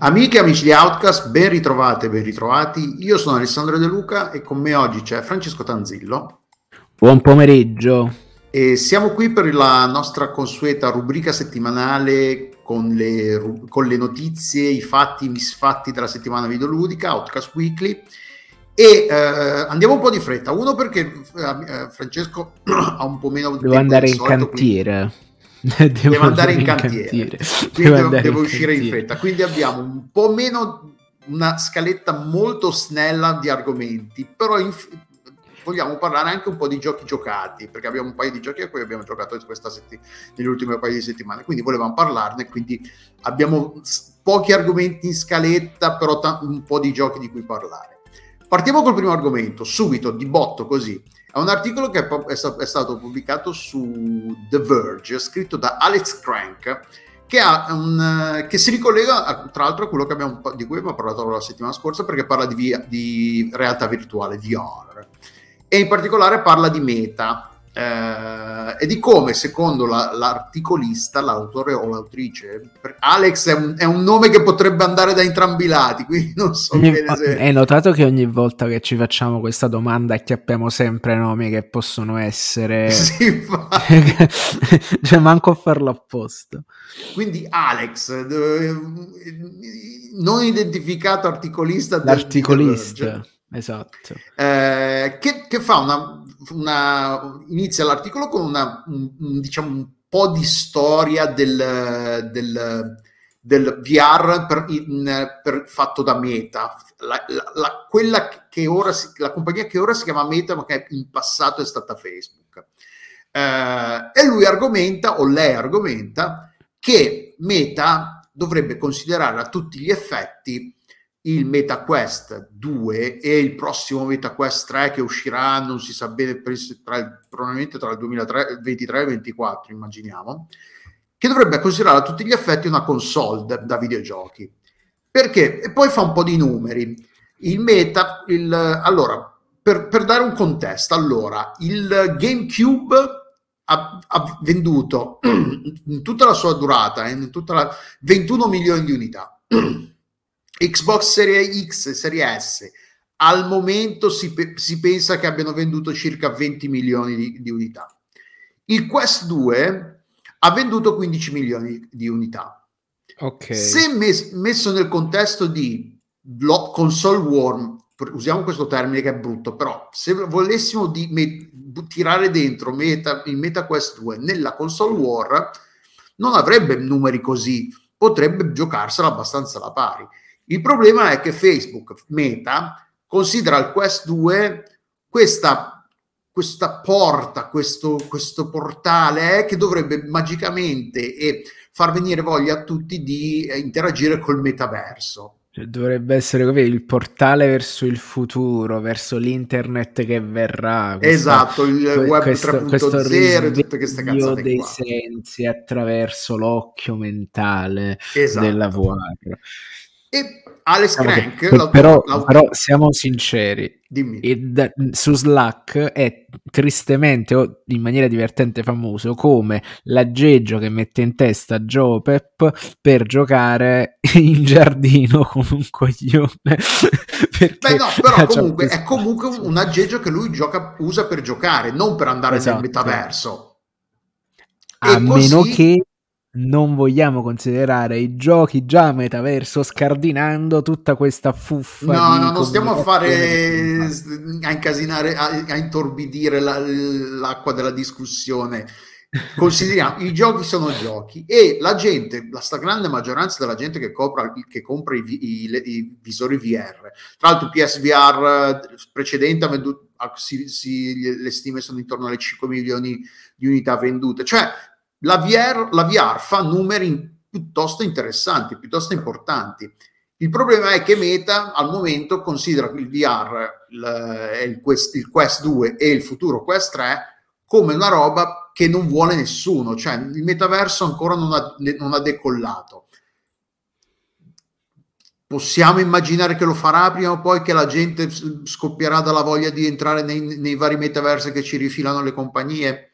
Amiche e amici di Outcast, ben ritrovate e ben ritrovati. Io sono Alessandro De Luca e con me oggi c'è Francesco Tanzillo. Buon pomeriggio. E siamo qui per la nostra consueta rubrica settimanale con le notizie, i fatti, i misfatti della settimana videoludica, Outcast Weekly. E andiamo un po' di fretta. Uno perché Francesco ha un po' meno di tempo. Devo andare in cantiere, quindi devo uscire in fretta. Quindi abbiamo un po' meno, una scaletta molto snella di argomenti, però vogliamo parlare anche un po' di giochi giocati, perché abbiamo un paio di giochi a cui abbiamo giocato nelle ultime paio di settimane, quindi volevamo parlarne, quindi abbiamo pochi argomenti in scaletta, però un po' di giochi di cui parlare. Partiamo col primo argomento, subito, di botto così. È un articolo che è stato pubblicato su The Verge, scritto da Alex Crank, che si ricollega tra l'altro a quello di cui abbiamo parlato la settimana scorsa, perché parla di realtà virtuale, VR. E in particolare parla di Meta e di come, secondo l'articolista, l'autore o l'autrice, Alex è un nome che potrebbe andare da entrambi i lati, quindi non so bene se... Hai notato che ogni volta che ci facciamo questa domanda acchiappiamo sempre nomi che possono essere... Sì, cioè manco a farlo apposta. Quindi Alex, non identificato articolista... L'articolista... Esatto. Che fa inizia l'articolo con diciamo un po' di storia del VR fatto da Meta, la compagnia che ora si chiama Meta, ma che in passato è stata Facebook. E lui argomenta, o lei argomenta, che Meta dovrebbe considerare a tutti gli effetti il Meta Quest 2 e il prossimo Meta Quest 3 che uscirà, non si sa bene, probabilmente tra il 2023 e il 2024, immaginiamo, che dovrebbe considerare a tutti gli effetti una console da videogiochi. Perché? E poi fa un po' di numeri. Il Meta, allora, per dare un contesto, allora, il GameCube ha venduto in tutta la sua durata, 21 milioni di unità. Xbox Series X e Series S al momento si pensa che abbiano venduto circa 20 milioni di unità. Il Quest 2 ha venduto 15 milioni di unità. Okay. Se messo nel contesto di console war, usiamo questo termine che è brutto, però se volessimo tirare dentro il Meta Quest 2 nella console war, non avrebbe numeri così, potrebbe giocarsela abbastanza alla pari. Il problema è che Facebook, Meta, considera il Quest 2 questa porta, questo portale che dovrebbe magicamente far venire voglia a tutti di interagire col metaverso. Cioè, dovrebbe essere il portale verso il futuro, verso l'internet che verrà. Esatto, il web 3.0 e tutte queste cazzate dei qua. Sensi attraverso l'occhio mentale, esatto, della VR. E Alex Crank, però siamo sinceri, su Slack è tristemente o in maniera divertente famoso come l'aggeggio che mette in testa Joe Pep per giocare in giardino con un coglione. Beh no, però comunque è comunque un aggeggio che lui usa per giocare, non per andare, esatto, nel metaverso. Meno che non vogliamo considerare i giochi già metaverso, scardinando tutta questa fuffa. No, non stiamo a fare a incasinare, a intorbidire l'acqua della discussione. Consideriamo i giochi sono giochi, e la gente, la stragrande maggioranza della gente che compra i visori VR, tra l'altro PSVR precedente ha venduto, le stime sono intorno alle 5 milioni di unità vendute, cioè la VR fa numeri piuttosto interessanti, piuttosto importanti. Il problema è che Meta al momento considera il VR, il Quest 2 e il futuro Quest 3 come una roba che non vuole nessuno, cioè il metaverso ancora non ha decollato. possiamo immaginare che lo farà prima o poi, che la gente scoppierà dalla voglia di entrare nei vari metaversi che ci rifilano le compagnie.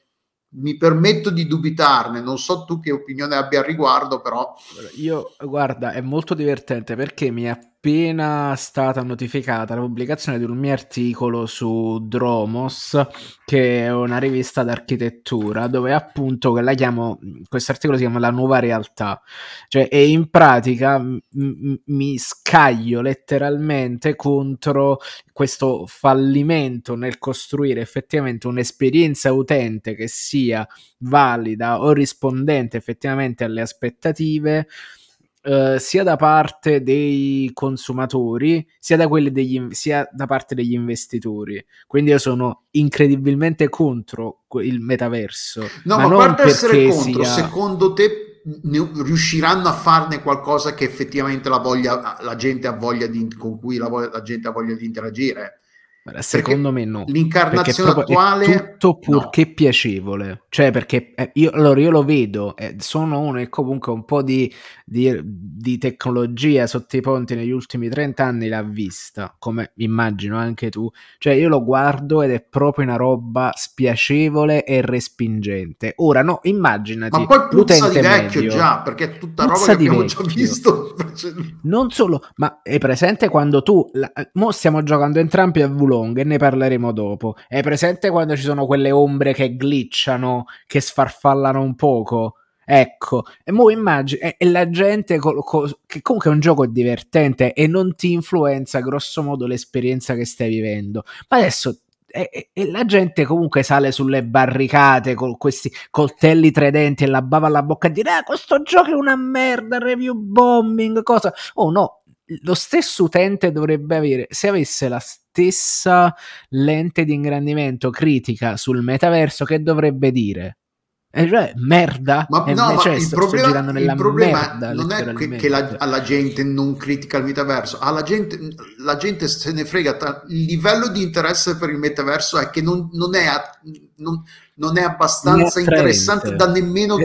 Mi permetto di dubitarne, non so tu che opinione abbia al riguardo, però... Io, guarda, è molto divertente perché mi è appena stata notificata la pubblicazione di un mio articolo su Dromos, che è una rivista d'architettura, dove appunto la chiamo, questo articolo si chiama La Nuova Realtà, cioè, e in pratica mi scaglio letteralmente contro questo fallimento nel costruire effettivamente un'esperienza utente che sia valida o rispondente effettivamente alle aspettative, sia da parte dei consumatori, sia da parte degli investitori. Quindi io sono incredibilmente contro il metaverso. No, ma a parte essere contro, secondo te riusciranno a farne qualcosa che effettivamente la gente ha voglia di interagire? Secondo me no, l'incarnazione attuale è tutto purché piacevole, cioè, perché io lo vedo, sono uno che comunque un po' di tecnologia sotto i ponti negli ultimi 30 anni l'ha vista, come immagino anche tu, cioè io lo guardo ed è proprio una roba spiacevole e respingente. Ora no, immaginati, ma poi puzza di vecchio medio, già, perché è tutta roba che abbiamo vecchio già visto. Non solo, ma è presente quando mo stiamo giocando entrambi a Wo Long e ne parleremo dopo. È presente quando ci sono quelle ombre che glitchano, che sfarfallano un poco? Ecco, e mo immagini, e la gente che comunque è un gioco divertente e non ti influenza grosso modo l'esperienza che stai vivendo. Ma adesso e la gente comunque sale sulle barricate con questi coltelli tridenti e la bava alla bocca a dire questo gioco è una merda, review bombing, cosa? Oh no, lo stesso utente dovrebbe avere, se avesse la stessa lente di ingrandimento critica sul metaverso, che dovrebbe dire? E cioè, merda, ma no, ma il problema non è che alla gente non critica il metaverso, la gente se ne frega. Il livello di interesse per il metaverso è che non è abbastanza interessante da nemmeno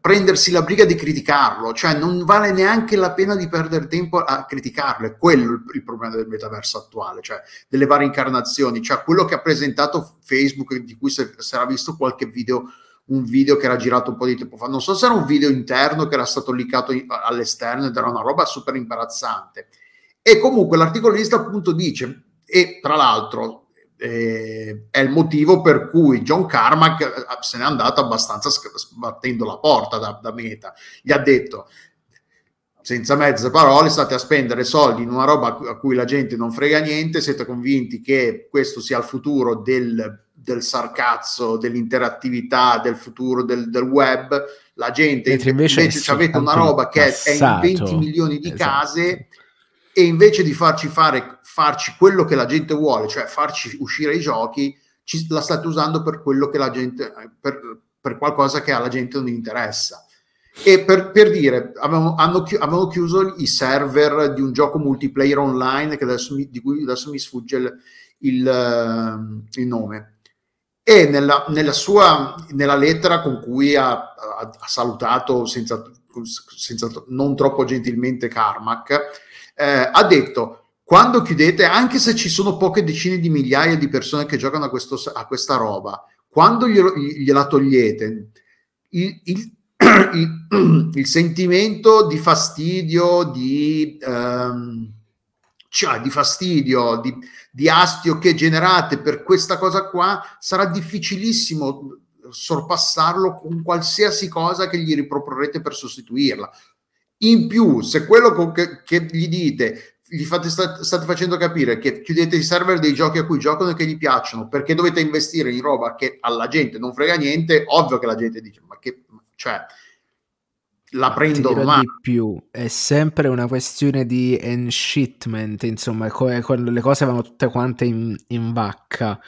prendersi la briga di criticarlo, cioè non vale neanche la pena di perdere tempo a criticarlo. È quello il problema del metaverso attuale, cioè delle varie incarnazioni, cioè quello che ha presentato Facebook, di cui si era visto qualche video, un video che era girato un po' di tempo fa, non so se era un video interno che era stato leakato all'esterno ed era una roba super imbarazzante. E comunque l'articolista appunto dice, e tra l'altro è il motivo per cui John Carmack se n'è andato abbastanza sbattendo la porta da Meta, gli ha detto senza mezze parole: state a spendere soldi in una roba a cui la gente non frega niente, siete convinti che questo sia il futuro del sarcazzo, dell'interattività, del futuro del web, la gente invece ci avete una roba che è in 20 milioni di case. E invece di farci quello che la gente vuole, cioè farci uscire i giochi, la state usando per quello che la gente, per qualcosa che alla gente non interessa. E per dire, avevano chiuso i server di un gioco multiplayer online, che di cui adesso mi sfugge il nome. E nella lettera con cui ha salutato senza non troppo gentilmente Carmack, ha detto: quando chiudete, anche se ci sono poche decine di migliaia di persone che giocano a questa roba, quando gliela togliete, il sentimento di fastidio, di astio che generate per questa cosa qua sarà difficilissimo sorpassarlo con qualsiasi cosa che gli riproporrete per sostituirla. In più, se quello che gli dite, state facendo capire che chiudete i server dei giochi a cui giocano e che gli piacciono, perché dovete investire in roba che alla gente non frega niente, ovvio che la gente dice, la prendo male. Di più, è sempre una questione di enshitment, insomma, le cose vanno tutte quante in vacca,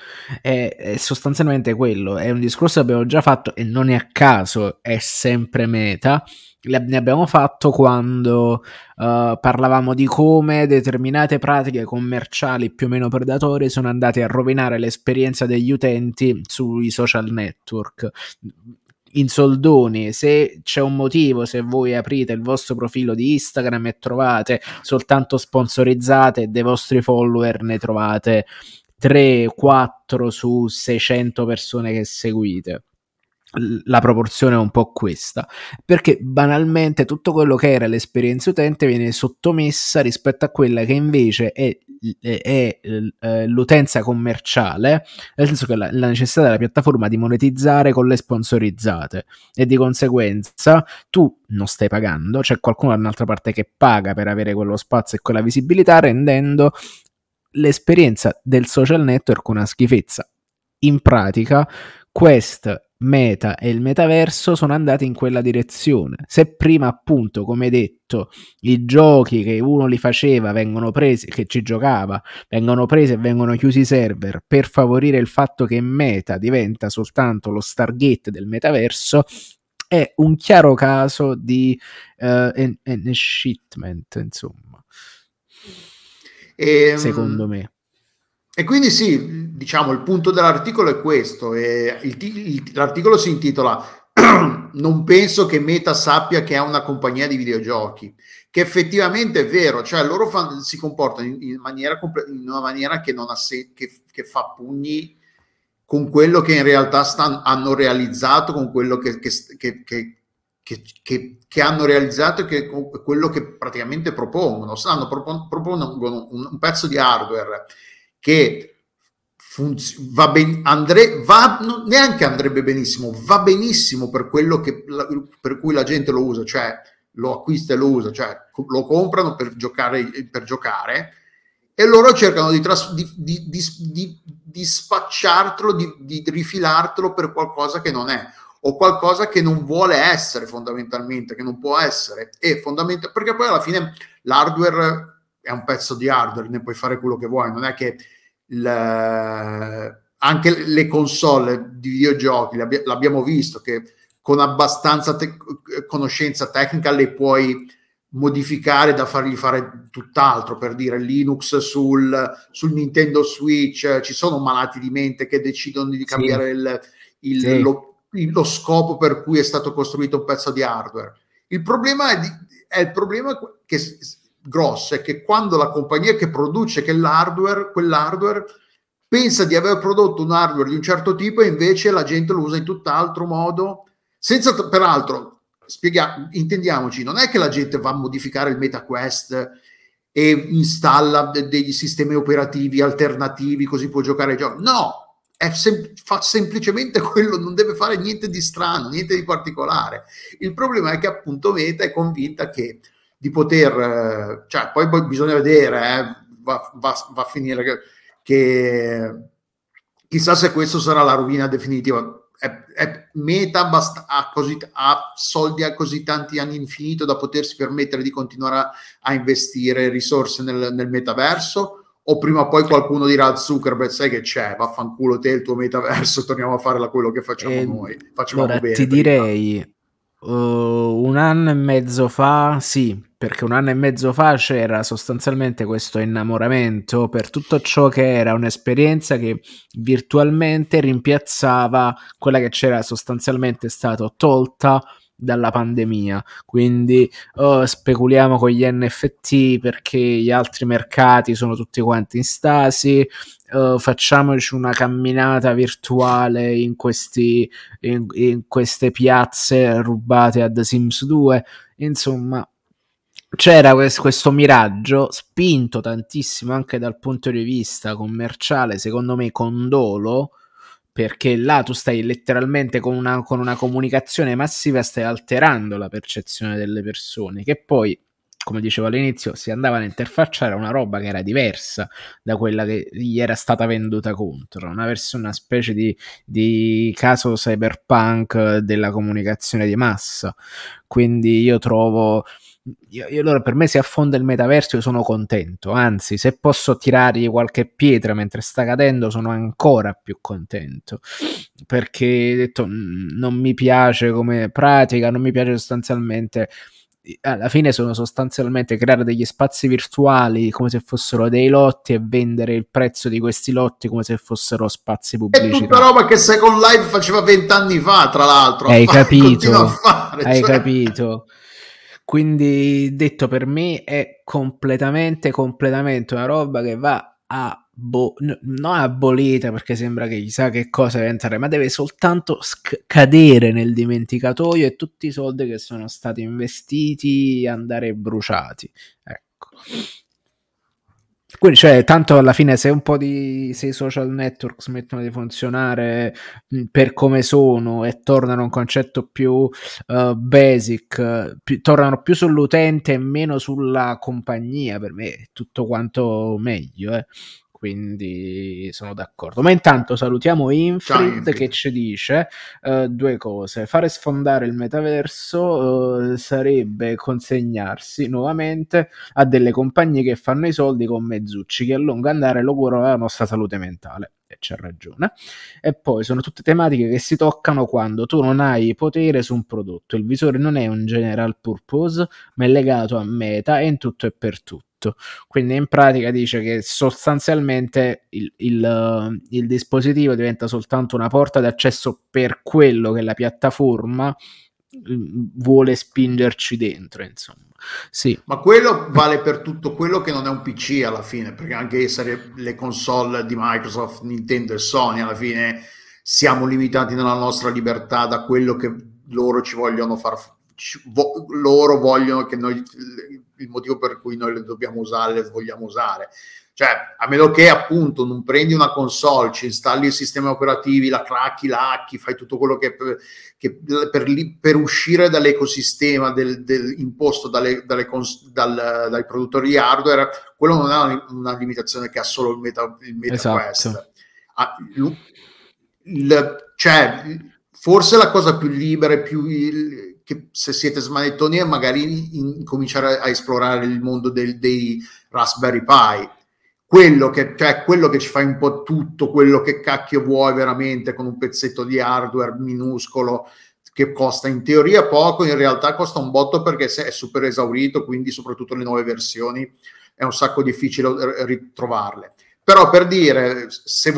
è sostanzialmente quello. È un discorso che abbiamo già fatto e non è a caso, è sempre Meta. Ne abbiamo fatto quando parlavamo di come determinate pratiche commerciali più o meno predatorie sono andate a rovinare l'esperienza degli utenti sui social network. in soldoni, se c'è un motivo, se voi aprite il vostro profilo di Instagram e trovate soltanto sponsorizzate, dei vostri follower ne trovate 3-4 su 600 persone che seguite. La proporzione è un po' questa, perché banalmente tutto quello che era l'esperienza utente viene sottomessa rispetto a quella che invece è l'utenza commerciale, nel senso che la necessità della piattaforma di monetizzare con le sponsorizzate, e di conseguenza tu non stai pagando, c'è qualcuno da un'altra parte che paga per avere quello spazio e quella visibilità, rendendo l'esperienza del social network una schifezza. In pratica Quest, Meta e il metaverso sono andati in quella direzione. Se prima, appunto, come detto, i giochi che uno li faceva vengono presi, che ci giocava, vengono presi e vengono chiusi i server per favorire il fatto che Meta diventa soltanto lo Stargate del metaverso, è un chiaro caso di enshipment, insomma, secondo me. E quindi sì, diciamo, il punto dell'articolo è questo, e l'articolo si intitola «Non penso che Meta sappia che è una compagnia di videogiochi», che effettivamente è vero, cioè loro si comportano in una maniera che, non ha che fa pugni con quello che in realtà hanno realizzato, con quello che hanno realizzato, che quello che praticamente propongono. Propongono un pezzo di hardware che va benissimo per quello per cui la gente lo usa, cioè lo acquista e lo usa, cioè lo comprano per giocare, e loro cercano di spacciartelo, di rifilartelo per qualcosa che non è, o qualcosa che non vuole essere, fondamentalmente, che non può essere, perché poi alla fine l'hardware è un pezzo di hardware, ne puoi fare quello che vuoi, non è che anche le console di videogiochi l'abbiamo visto che con abbastanza conoscenza tecnica le puoi modificare da fargli fare tutt'altro, per dire Linux sul Nintendo Switch, ci sono malati di mente che decidono di cambiare lo scopo per cui è stato costruito un pezzo di hardware. Il problema grosso è che quando la compagnia che produce quell'hardware pensa di aver prodotto un hardware di un certo tipo, e invece la gente lo usa in tutt'altro modo, senza peraltro, intendiamoci, non è che la gente va a modificare il Meta Quest e installa degli sistemi operativi alternativi così può giocare ai giochi, no, fa semplicemente quello, non deve fare niente di strano, niente di particolare. Il problema è che appunto Meta è convinta che di poter, cioè poi bisogna vedere, va a finire che chissà se questo sarà la rovina definitiva. Meta ha soldi a così tanti anni infinito da potersi permettere di continuare a investire risorse nel metaverso, o prima o poi qualcuno dirà al Zuckerberg: sai che c'è, vaffanculo te il tuo metaverso, torniamo a fare quello che facciamo noi, facciamo bene. Ti direi un anno e mezzo fa, sì, perché un anno e mezzo fa c'era sostanzialmente questo innamoramento per tutto ciò che era un'esperienza che virtualmente rimpiazzava quella che c'era sostanzialmente stato tolta dalla pandemia, quindi speculiamo con gli NFT perché gli altri mercati sono tutti quanti in stasi, facciamoci una camminata virtuale in queste piazze rubate a The Sims 2, insomma c'era questo miraggio spinto tantissimo anche dal punto di vista commerciale, secondo me con dolo, perché là tu stai letteralmente con una comunicazione massiva, stai alterando la percezione delle persone, che poi, come dicevo all'inizio, si andavano a interfacciare una roba che era diversa da quella che gli era stata venduta contro, una specie di caso cyberpunk della comunicazione di massa. Quindi io trovo... Allora, per me, si affonda il metaverso, io sono contento, anzi, se posso tirargli qualche pietra mentre sta cadendo sono ancora più contento, perché detto non mi piace come pratica, non mi piace sostanzialmente alla fine sono sostanzialmente creare degli spazi virtuali come se fossero dei lotti e vendere il prezzo di questi lotti come se fossero spazi pubblicitari. È tutta roba che Second Life faceva 20 anni fa, tra l'altro. Hai capito? Hai capito? Quindi, detto, per me è completamente una roba che va a non abolita, perché sembra che chissà che cosa deve entrare, ma deve soltanto cadere nel dimenticatoio e tutti i soldi che sono stati investiti andare bruciati, ecco. Quindi, cioè, tanto alla fine se i social network smettono di funzionare per come sono e tornano a un concetto più basic, tornano più sull'utente e meno sulla compagnia, per me è tutto quanto meglio, Quindi sono d'accordo. Ma intanto salutiamo Infrid che ci dice due cose: fare sfondare il metaverso sarebbe consegnarsi nuovamente a delle compagnie che fanno i soldi con mezzucci che a lungo andare lo curano la nostra salute mentale. E c'ha ragione. E poi sono tutte tematiche che si toccano quando tu non hai potere su un prodotto, il visore non è un general purpose ma è legato a Meta e in tutto e per tutto. Quindi in pratica dice che sostanzialmente il dispositivo diventa soltanto una porta d'accesso per quello che la piattaforma vuole spingerci dentro, insomma. Sì. Ma quello vale per tutto quello che non è un PC alla fine, perché anche essere le console di Microsoft, Nintendo e Sony, alla fine siamo limitati nella nostra libertà da quello che loro ci vogliono loro vogliono che noi, il motivo per cui noi le dobbiamo usare, le vogliamo usare. Cioè, a meno che appunto non prendi una console, ci installi i sistemi operativi, la cracchi, la hacchi, fai tutto quello per uscire dall'ecosistema imposto dai produttori di hardware. Quello non è una limitazione che ha solo il Meta Quest. Cioè, forse la cosa più libera e più... che se siete smanettoni è magari cominciare a esplorare il mondo dei Raspberry Pi, quello che ci fai un po' tutto quello che cacchio vuoi veramente, con un pezzetto di hardware minuscolo che costa in teoria poco, in realtà costa un botto perché è super esaurito, quindi soprattutto le nuove versioni è un sacco difficile ritrovarle. Però, per dire, se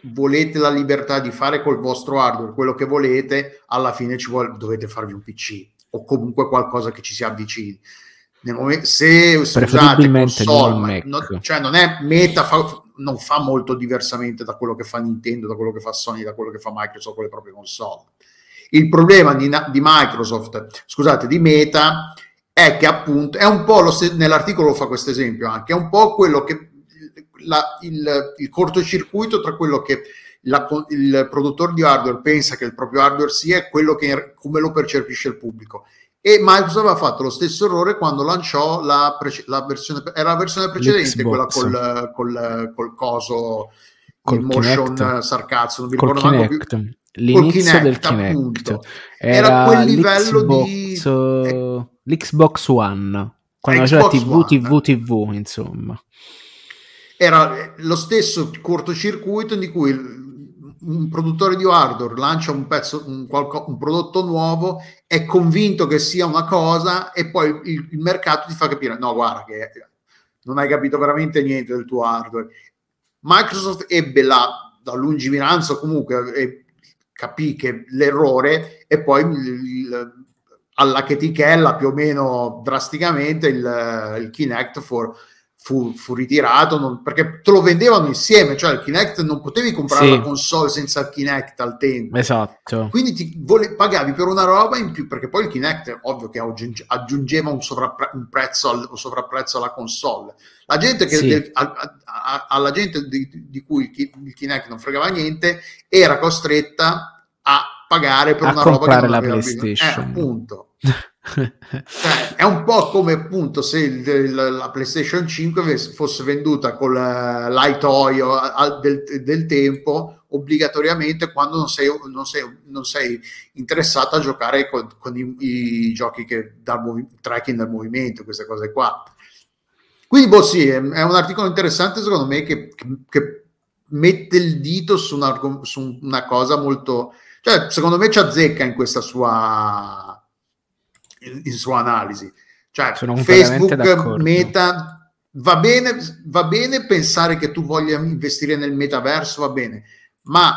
volete la libertà di fare col vostro hardware quello che volete, alla fine dovete farvi un PC o comunque qualcosa che ci si avvicini. Nel momento, se usate console, cioè non è Meta, non fa molto diversamente da quello che fa Nintendo, da quello che fa Sony, da quello che fa Microsoft con le proprie console. Il problema di Meta è che appunto è un po' nell'articolo fa questo esempio anche, è un po' quello che il cortocircuito tra quello che il produttore di hardware pensa che il proprio hardware sia e quello che come lo percepisce il pubblico. E Microsoft ha fatto lo stesso errore quando lanciò la versione precedente, quella col coso, col motion sarcasmo, non mi ricordo manco più, l'inizio del Kinect. Era quel livello di l'Xbox One, quando c'era TV, insomma. Era lo stesso cortocircuito di cui un produttore di hardware lancia un prodotto nuovo, è convinto che sia una cosa e poi il mercato ti fa capire: no, guarda che non hai capito veramente niente del tuo hardware. Microsoft ebbe la lungimiranza, comunque, e capì che l'errore, e poi alla chetichella più o meno drasticamente il Kinect fu ritirato, perché te lo vendevano insieme, cioè il Kinect non potevi comprare la console senza il Kinect al tempo. Esatto. Quindi pagavi per una roba in più, perché poi il Kinect ovvio che aggiungeva un prezzo un sovrapprezzo alla console. La gente alla gente di cui il Kinect non fregava niente era costretta a pagare per una roba che non aveva PlayStation. Appunto. Cioè, è un po' come appunto se la PlayStation 5 fosse venduta con l'iToy del tempo obbligatoriamente, quando non sei interessato a giocare con i giochi che dal tracking del movimento, queste cose qua. Quindi è un articolo interessante, secondo me, che mette il dito su una cosa molto, cioè secondo me ci azzecca in questa sua in sua analisi. Cioè, sono Facebook, Meta, va bene pensare che tu voglia investire nel metaverso, va bene, ma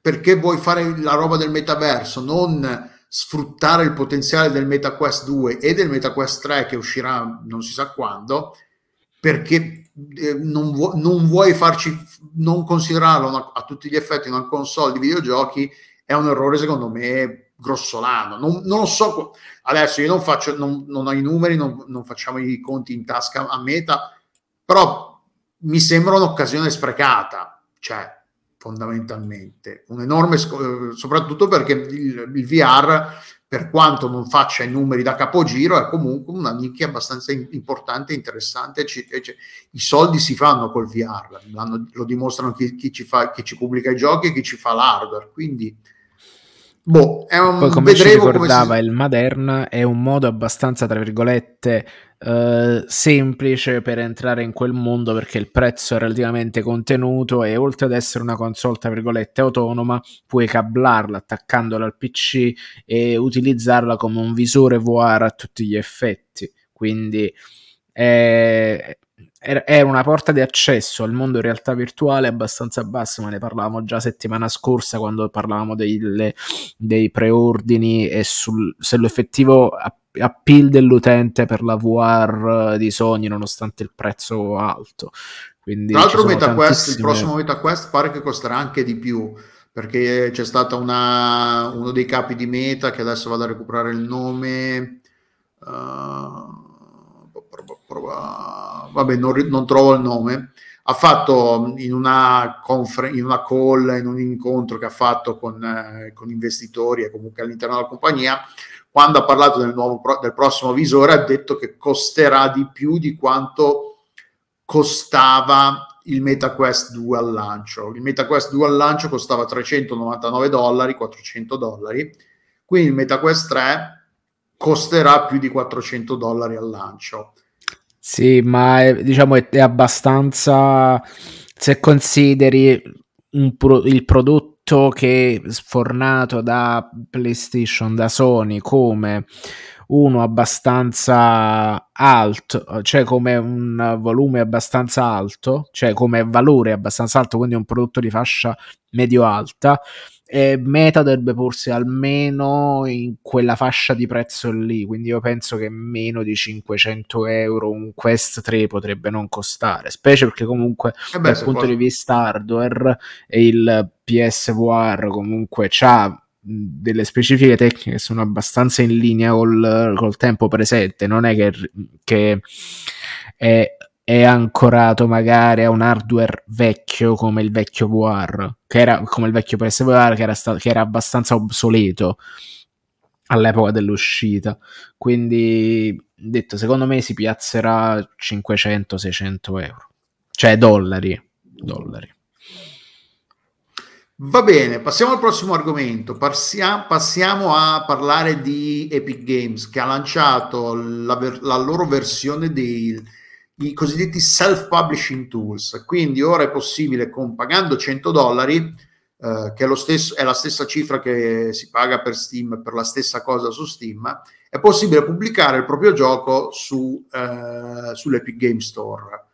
perché vuoi fare la roba del metaverso, non sfruttare il potenziale del Meta Quest 2 e del Meta Quest 3 che uscirà non si sa quando, perché non vuoi farci, non considerarlo a tutti gli effetti una console di videogiochi, è un errore secondo me grossolano. Non lo so, adesso io non faccio, non ho i numeri, non facciamo i conti in tasca a Meta, però mi sembra un'occasione sprecata, cioè fondamentalmente un enorme, soprattutto perché il VR, per quanto non faccia i numeri da capogiro, è comunque una nicchia abbastanza importante, interessante, i soldi si fanno col VR, lo dimostrano chi ci pubblica i giochi e chi ci fa l'hardware, quindi boh, è un, poi come vedremo, ci ricordava come si... il Modern è un modo abbastanza, tra virgolette, semplice per entrare in quel mondo, perché il prezzo è relativamente contenuto e oltre ad essere una console, tra virgolette, autonoma, puoi cablarla attaccandola al PC e utilizzarla come un visore VR a tutti gli effetti, quindi è una porta di accesso al mondo in realtà virtuale abbastanza bassa, ma ne parlavamo già settimana scorsa quando parlavamo dei preordini e sull'effettivo appeal dell'utente per la VR di Sony, nonostante il prezzo alto. Quindi, tra l'altro il prossimo Meta Quest pare che costerà anche di più, perché c'è stato uno dei capi di Meta, che adesso vado a recuperare il nome... vabbè, non trovo il nome, ha fatto in una call, in un incontro che ha fatto con investitori e comunque all'interno della compagnia, quando ha parlato del prossimo visore ha detto che costerà di più di quanto costava il Meta Quest 2 al lancio. Il Meta Quest 2 al lancio costava $399, $400, quindi il Meta Quest 3 costerà più di $400 al lancio. Sì, ma è abbastanza, se consideri il prodotto che è sfornato da PlayStation, da Sony, come uno abbastanza alto, cioè come un volume abbastanza alto, cioè come valore abbastanza alto, quindi un prodotto di fascia medio-alta, e Meta dovrebbe porsi almeno in quella fascia di prezzo lì, quindi io penso che meno di €500 un Quest 3 potrebbe non costare, specie perché comunque dal punto di vista hardware e il PSVR comunque c'ha delle specifiche tecniche che sono abbastanza in linea col tempo presente, non è che è ancorato magari a un hardware vecchio come il vecchio VR, che era come il vecchio PSVR, che era abbastanza obsoleto all'epoca dell'uscita. Quindi, detto, secondo me si piazzerà €500-600, cioè dollari. Va bene, passiamo al prossimo argomento. Passiamo a parlare di Epic Games, che ha lanciato la loro versione dei i cosiddetti self-publishing tools, quindi ora è possibile, pagando $100, che è la stessa cifra che si paga per Steam, per la stessa cosa su Steam, è possibile pubblicare il proprio gioco sull'Epic Game Store,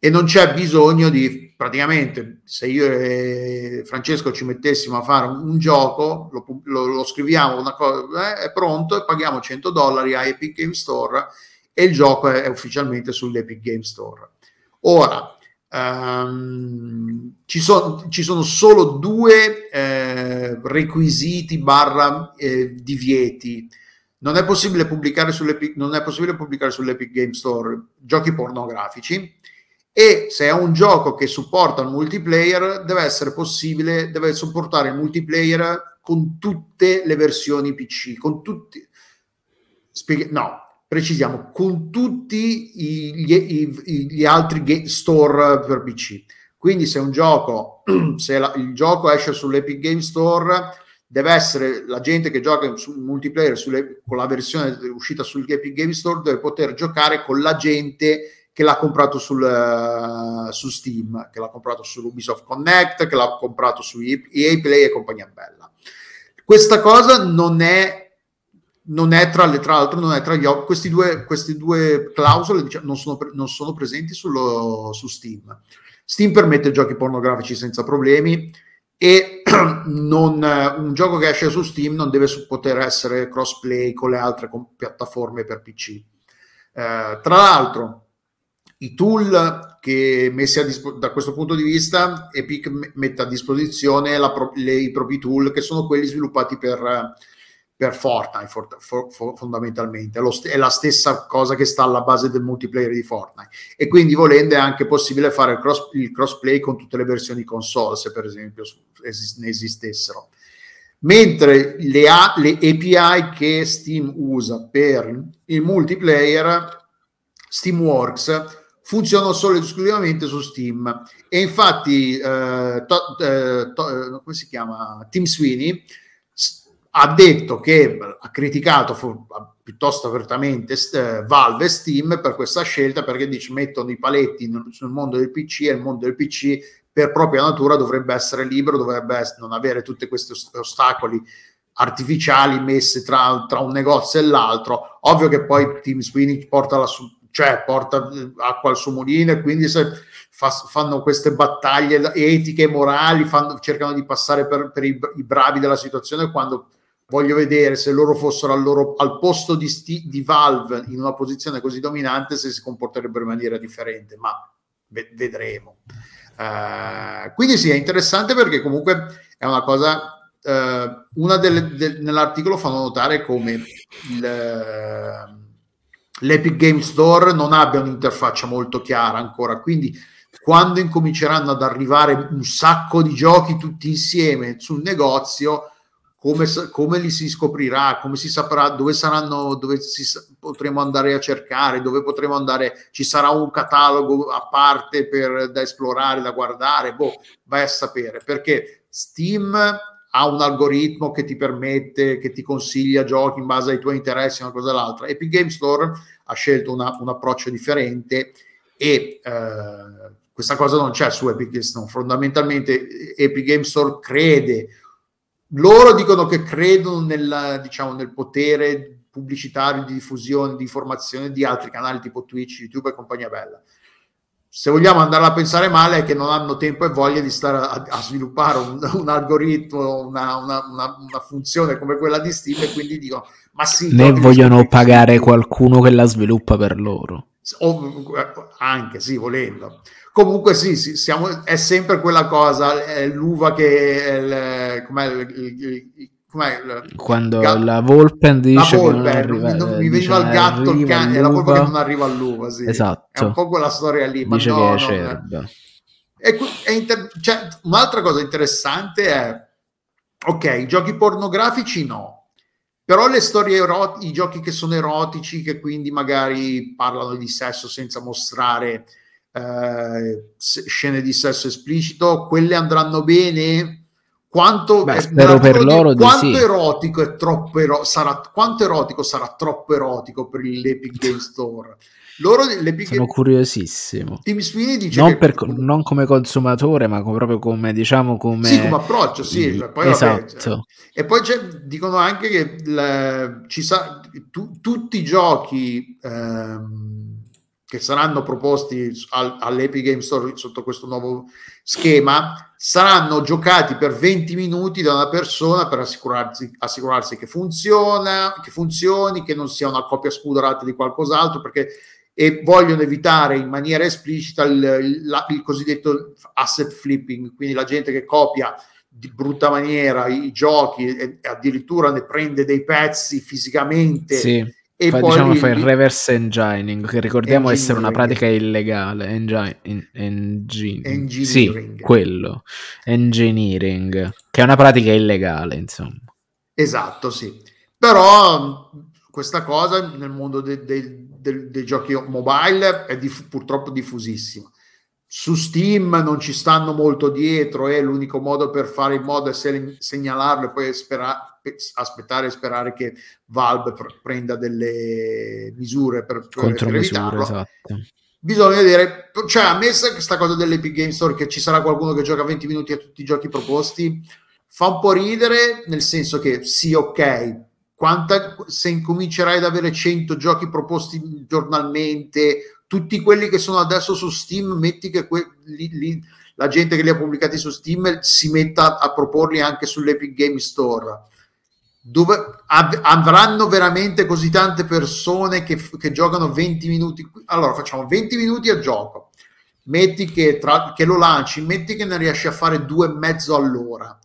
e non c'è bisogno di, praticamente, se io e Francesco ci mettessimo a fare un gioco, lo scriviamo, una cosa è pronto, e paghiamo $100 a Epic Game Store e il gioco è ufficialmente sull'Epic Game Store. Ora, ci sono solo due requisiti /divieti. Non è possibile pubblicare sull'Epic Game Store giochi pornografici, e se è un gioco che supporta il multiplayer deve supportare il multiplayer con tutte le versioni PC, precisiamo, con tutti gli altri store per PC. Quindi se il gioco esce sull'Epic Game Store, deve essere la gente che gioca sul multiplayer con la versione uscita sull'Epic Game Store, deve poter giocare con la gente che l'ha comprato su Steam, che l'ha comprato sull'Ubisoft Connect, che l'ha comprato su EA Play e compagnia bella. Questa cosa non è non è tra l'altro non è tra gli queste due clausole, diciamo, non sono presenti su Steam. Steam permette giochi pornografici senza problemi e un gioco che esce su Steam non deve poter essere crossplay con le altre piattaforme per PC. Tra l'altro i tool che messi da questo punto di vista Epic mette a disposizione i propri tool, che sono quelli sviluppati per Fortnite, fondamentalmente è la stessa cosa che sta alla base del multiplayer di Fortnite, e quindi volendo è anche possibile fare il crossplay con tutte le versioni console, se per esempio ne esistessero, mentre le API che Steam usa per il multiplayer, Steamworks, funzionano solo ed esclusivamente su Steam, e infatti come si chiama? Tim Sweeney ha detto che ha criticato piuttosto apertamente Valve e Steam per questa scelta, perché dice mettono i paletti sul mondo del PC, e il mondo del PC per propria natura dovrebbe essere libero, non avere tutti questi ostacoli artificiali messi tra un negozio e l'altro. Ovvio che poi Tim Sweeney porta acqua al suo mulino, e quindi se fanno queste battaglie etiche e morali, cercano di passare per i bravi della situazione, quando voglio vedere se loro fossero al posto di Valve in una posizione così dominante, se si comporterebbero in maniera differente, ma vedremo. Quindi sì, è interessante, perché comunque è una cosa... nell'articolo fanno notare come l'Epic Game Store non abbia un'interfaccia molto chiara ancora, quindi quando incominceranno ad arrivare un sacco di giochi tutti insieme sul negozio, come li si scoprirà, come si saprà potremo andare a cercare, dove potremo andare, ci sarà un catalogo a parte da esplorare, da guardare, vai a sapere, perché Steam ha un algoritmo che ti permette, che ti consiglia giochi in base ai tuoi interessi, una cosa o l'altra. Epic Game Store ha scelto un approccio differente, e questa cosa non c'è su Epic Game Store. Fondamentalmente Epic Game Store credono nel potere pubblicitario di diffusione, di informazione di altri canali tipo Twitch, YouTube e compagnia bella. Se vogliamo andare a pensare male, è che non hanno tempo e voglia di stare a sviluppare un algoritmo, una funzione come quella di Steam, e quindi dicono, ma sì... Né vogliono pagare qualcuno che la sviluppa per loro. Anche, sì, volendo. Comunque sì, è sempre quella cosa, è l'uva che... Quando la volpe dice il gatto, il cane, è la volpe che non arriva all'uva, sì. Esatto. È un po' quella storia lì, ma dice no, che cioè, un'altra cosa interessante è, ok, i giochi pornografici no, però le storie erotiche, i giochi che sono erotici, che quindi magari parlano di sesso senza mostrare scene di sesso esplicito, quelle andranno bene? Quanto erotico sarà troppo erotico per l'Epic Game Store? Sono curiosissimo. Tim Sweeney dice non come consumatore, ma proprio come, diciamo, come... Sì, come approccio, sì. Poi, esatto. Vabbè, e poi dicono anche che tutti i giochi che saranno proposti all'Epic Game Store sotto questo nuovo schema saranno giocati per 20 minuti da una persona, per assicurarsi che funzioni, che non sia una copia spudorata di qualcos'altro, perché vogliono evitare in maniera esplicita il cosiddetto asset flipping, quindi la gente che copia di brutta maniera i giochi e addirittura ne prende dei pezzi fisicamente. Sì. E poi fa il reverse engineering, che ricordiamo essere una pratica illegale. Engineering. Sì, quello. Engineering, che è una pratica illegale, insomma. Esatto, sì. Però questa cosa nel mondo dei giochi mobile è purtroppo diffusissima. Su Steam non ci stanno molto dietro, e l'unico modo per fare in modo è segnalarlo e poi aspettare e sperare che Valve prenda delle misure per evitarlo. Esatto. Bisogna vedere, cioè, a me questa cosa dell'Epic Game Store, che ci sarà qualcuno che gioca 20 minuti a tutti i giochi proposti, fa un po' ridere, nel senso che sì, ok, se incomincerai ad avere 100 giochi proposti giornalmente, tutti quelli che sono adesso su Steam, metti che la gente che li ha pubblicati su Steam si metta a proporli anche sull'Epic Game Store, dove avranno veramente così tante persone che giocano 20 minuti. Allora facciamo 20 minuti a gioco, metti che lo lanci, metti che ne riesci a fare 2,5 all'ora,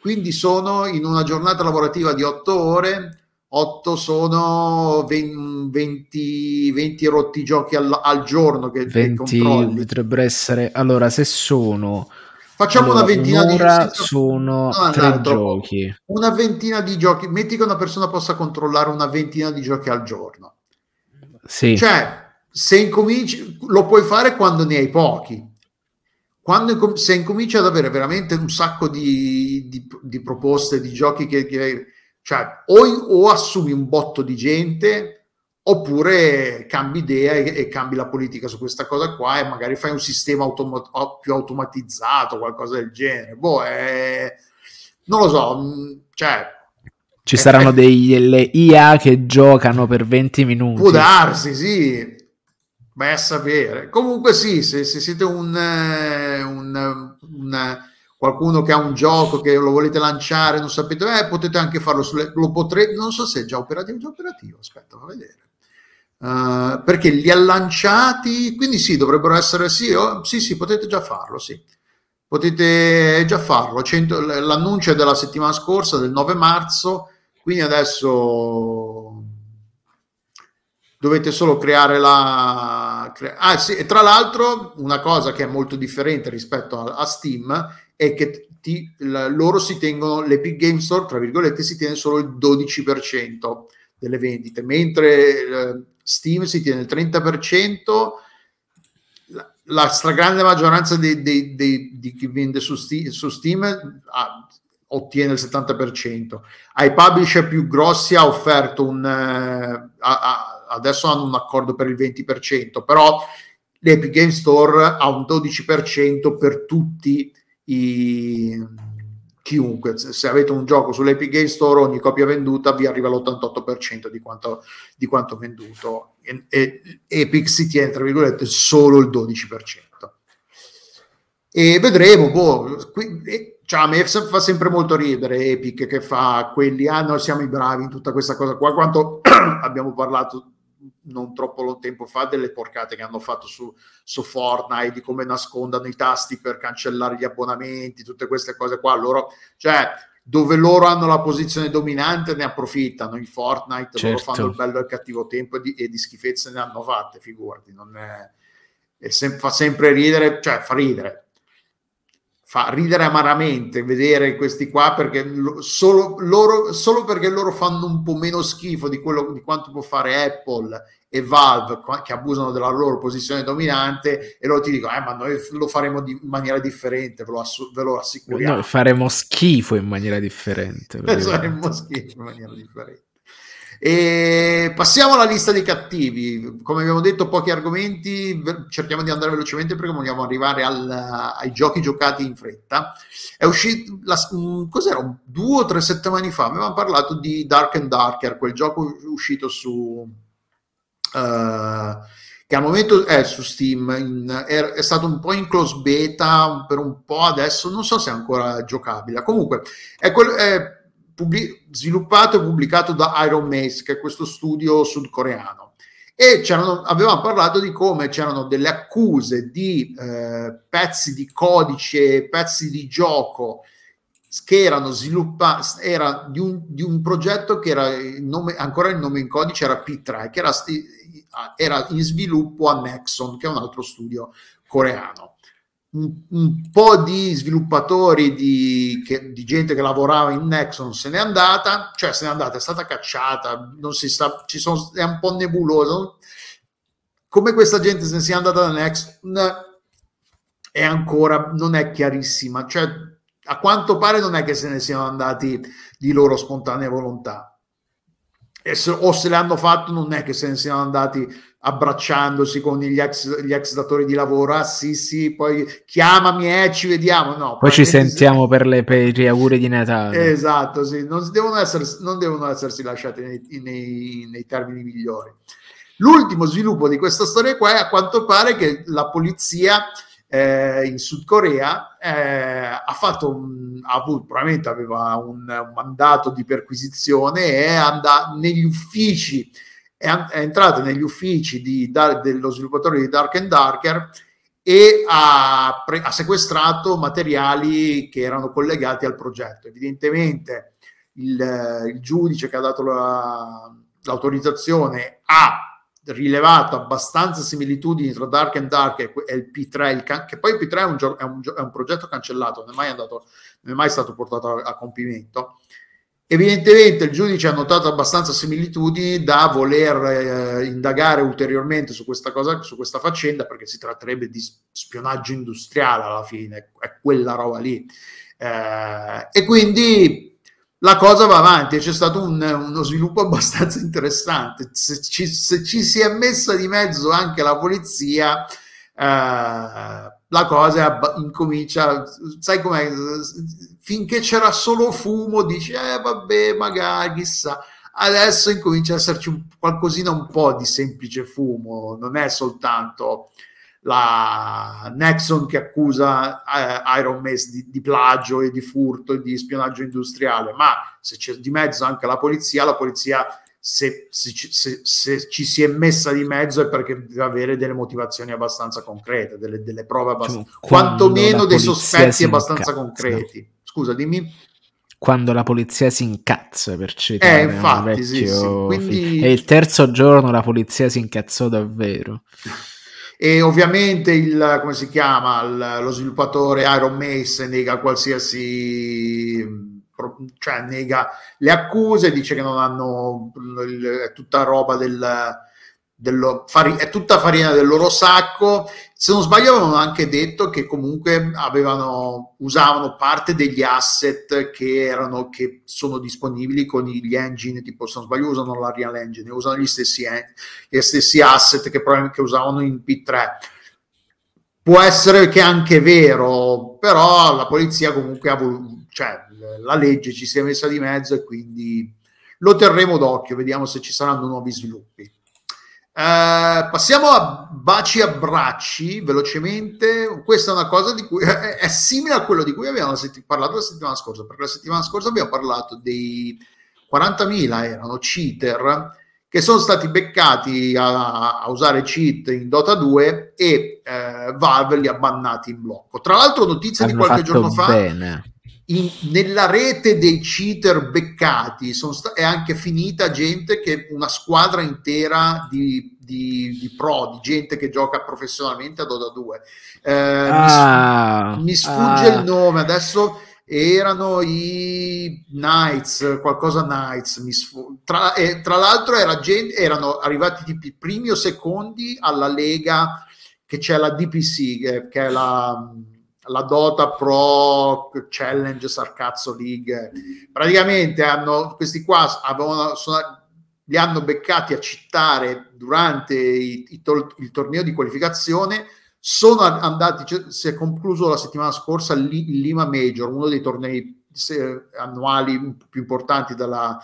quindi sono, in una giornata lavorativa di 8 ore, 8 sono 20 rotti giochi al giorno che controlli. Potrebbero essere, allora se sono, facciamo allora, una ventina di giochi, sono 3 giochi, una ventina di giochi, metti che una persona possa controllare una ventina di giochi al giorno, sì, cioè se incominci, lo puoi fare quando ne hai pochi. Se incominci ad avere veramente un sacco di proposte di giochi che cioè, o assumi un botto di gente, oppure cambi idea e cambi la politica su questa cosa qua, e magari fai un sistema più automatizzato, qualcosa del genere. Boh, non lo so, cioè ci saranno delle IA che giocano per 20 minuti. Può darsi, sì. Beh, a sapere. Comunque sì, se siete qualcuno che ha un gioco che lo volete lanciare, non sapete, potete anche farlo non so se è già operativo, aspetta, va a vedere. Perché li ha lanciati, quindi sì, dovrebbero essere, sì, sì, potete già farlo, sì. Potete già farlo. L'annuncio è della settimana scorsa, del 9 marzo, quindi adesso dovete solo creare ah sì, e tra l'altro una cosa che è molto differente rispetto a Steam è che loro si tengono, l'Epic Game Store, tra virgolette, si tiene solo il 12% delle vendite, mentre Steam si tiene il 30%, la stragrande maggioranza di chi vende su Steam ottiene il 70%. Ai publisher più grossi ha offerto adesso hanno un accordo per il 20%, però l'Epic Game Store ha un 12% per tutti chiunque. Se avete un gioco sull'Epic Game Store, ogni copia venduta vi arriva l'88% di quanto venduto, e Epic si tiene, tra virgolette, solo il 12%. E vedremo, boh, cioè, a me fa sempre molto ridere Epic che fa quelli, noi siamo i bravi in tutta questa cosa qua, quanto abbiamo parlato non troppo tempo fa delle porcate che hanno fatto su Fortnite, di come nascondano i tasti per cancellare gli abbonamenti, tutte queste cose qua. Loro, cioè, dove loro hanno la posizione dominante ne approfittano. In Fortnite, certo, loro fanno il bello e il cattivo tempo e di schifezze ne hanno fatte, figurati. Fa sempre ridere, cioè fa ridere amaramente vedere questi qua, perché solo perché loro fanno un po' meno schifo di quanto può fare Apple e Valve, che abusano della loro posizione dominante, e loro ti dicono ma noi lo faremo in maniera differente, ve lo assicuriamo. Noi faremo schifo in maniera differente. Faremo schifo in maniera differente. E passiamo alla lista dei cattivi. Come abbiamo detto, pochi argomenti, cerchiamo di andare velocemente perché vogliamo arrivare ai giochi giocati in fretta. È uscito cos'era, 2 o 3 settimane fa avevamo parlato di Dark and Darker, quel gioco uscito che al momento è su Steam, è stato un po' in close beta per un po', adesso non so se è ancora giocabile. Comunque è sviluppato e pubblicato da Ironmace, che è questo studio sudcoreano, e avevamo parlato di come c'erano delle accuse di pezzi di codice, pezzi di gioco che erano sviluppati, era di un progetto che era ancora il nome in codice era P3, che era in sviluppo a Nexon, che è un altro studio coreano. Un po' di sviluppatori di gente che lavorava in Nexon se n'è andata, è stata cacciata, non si sa, è un po' nebuloso come questa gente se ne sia andata da Nexon, è ancora non è chiarissima, cioè a quanto pare non è che se ne siano andati di loro spontanea volontà. e se, o se l'hanno fatto non è che se ne siano andati abbracciandosi con gli ex datori di lavoro, ah sì sì, poi chiamami e ci vediamo, no, poi ci sentiamo per gli auguri di Natale, esatto, sì, non devono essersi lasciati nei termini migliori. L'ultimo sviluppo di questa storia qua è a quanto pare che la polizia in Sud Corea probabilmente aveva un mandato di perquisizione e è entrata negli uffici dello sviluppatore di Dark and Darker e ha sequestrato materiali che erano collegati al progetto. Evidentemente il giudice che ha dato l'autorizzazione ha rilevato abbastanza similitudini tra Dark and Darker e il P3, che poi il P3 è un progetto cancellato, non è mai stato portato a compimento. Evidentemente il giudice ha notato abbastanza similitudini da voler indagare ulteriormente su questa faccenda, perché si tratterebbe di spionaggio industriale alla fine, è quella roba lì, e quindi la cosa va avanti. C'è stato uno sviluppo abbastanza interessante. Se ci si è messa di mezzo anche la polizia, la cosa incomincia, sai com'è, finché c'era solo fumo dici vabbè, magari, chissà. Adesso incomincia ad esserci un po' di semplice fumo, non è soltanto la Nexon che accusa Ironmace di plagio e di furto e di spionaggio industriale, ma se c'è di mezzo anche la polizia se ci si è messa di mezzo è perché deve avere delle motivazioni abbastanza concrete, delle prove abbastanza, quantomeno dei sospetti abbastanza concreti. Scusa, dimmi. Quando la polizia si incazza, per citare infatti, un vecchio sì. Quindi... e il terzo giorno la polizia si incazzò davvero. E ovviamente lo sviluppatore Ironmace nega nega le accuse, dice che non hanno, è tutta roba è tutta farina del loro sacco. Se non sbaglio avevano anche detto che comunque usavano parte degli asset che sono disponibili con gli engine, tipo, se non sbaglio usano la Real Engine, usano gli stessi asset che usavano in P3. Può essere che è anche vero, però la polizia comunque la legge ci si è messa di mezzo e quindi lo terremo d'occhio, vediamo se ci saranno nuovi sviluppi. Passiamo a baci e abbracci velocemente. Questa è una cosa di cui è simile a quello di cui abbiamo parlato la settimana scorsa, perché la settimana scorsa abbiamo parlato dei 40.000 erano cheater che sono stati beccati a usare cheat in Dota 2 e Valve li ha bannati in blocco. Tra l'altro notizia di qualche giorno fa, nella rete dei cheater beccati è anche finita gente che una squadra intera di pro, di gente che gioca professionalmente a Dota 2. Mi sfugge il nome adesso, erano i Knights, qualcosa Knights. Tra l'altro erano arrivati tipo primi o secondi alla lega che c'è la DPC, che è la Dota Pro Challenge Sarcazzo League. Praticamente questi qua li hanno beccati a cheatare durante il torneo di qualificazione. Sono andati, si è concluso la settimana scorsa il Lima Major, uno dei tornei annuali più importanti della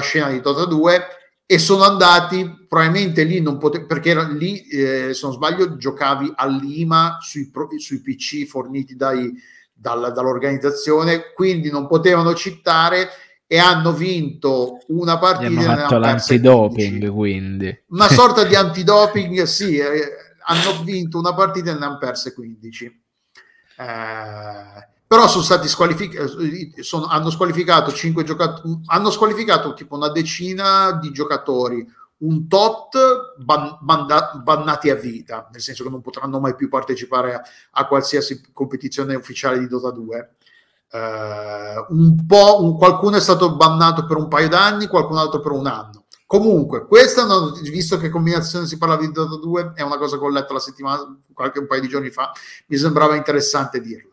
scena di Dota 2, e sono andati probabilmente lì perché era lì, se non sbaglio giocavi a Lima sui PC forniti dall'organizzazione, quindi non potevano cheatare e hanno vinto una partita, hanno fatto l'antidoping, quindi una sorta di antidoping, sì, hanno vinto una partita e ne hanno perse 15, però sono stati squalificati, hanno squalificato tipo una decina di giocatori, un tot bannati a vita, nel senso che non potranno mai più partecipare a qualsiasi competizione ufficiale di Dota 2. Qualcuno è stato bannato per un paio d'anni, qualcun altro per un anno. Comunque, questa, visto che combinazione si parla di Dota 2, è una cosa che ho letto la settimana, un paio di giorni fa, mi sembrava interessante dirlo.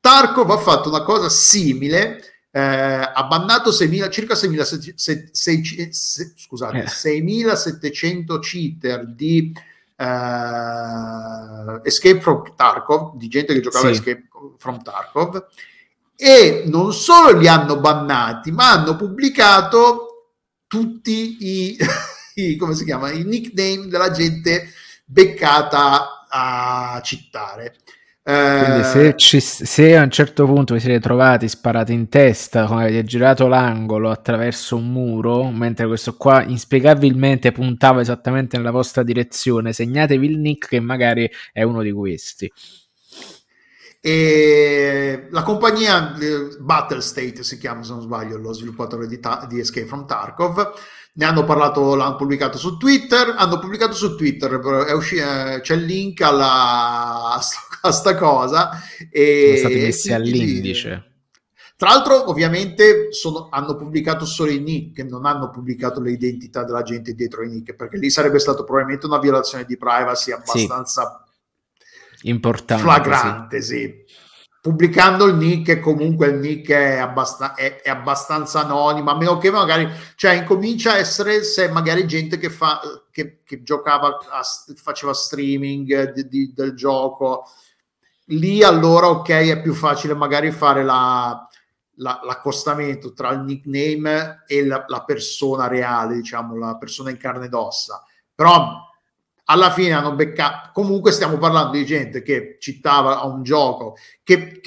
Tarkov ha fatto una cosa simile, ha bannato circa 6.700 cheater di Escape from Tarkov, di gente che giocava Escape from Tarkov, e non solo li hanno bannati, ma hanno pubblicato tutti i come si chiama, i nickname della gente beccata a cheatare. Quindi se a un certo punto vi siete trovati sparati in testa, come avete girato l'angolo attraverso un muro, mentre questo qua inspiegabilmente puntava esattamente nella vostra direzione, segnatevi il nick che magari è uno di questi. E la compagnia Battlestate si chiama, se non sbaglio, lo sviluppatore di Escape from Tarkov. Ne hanno parlato, l'hanno pubblicato su Twitter, c'è il link a sta cosa, e sono stati messi all'indice. Tra l'altro, ovviamente, hanno pubblicato solo i nick, non hanno pubblicato le identità della gente dietro i nick, perché lì sarebbe stato probabilmente una violazione di privacy abbastanza importante, flagrante, pubblicando il nick, e comunque il nick è abbastanza anonimo, a meno che magari, cioè, incomincia a essere, se magari gente che giocava, faceva streaming del gioco, lì allora ok, è più facile magari fare l'accostamento tra il nickname e la persona reale, diciamo, la persona in carne ed ossa. Però alla fine hanno beccato, comunque stiamo parlando di gente che citava a un gioco che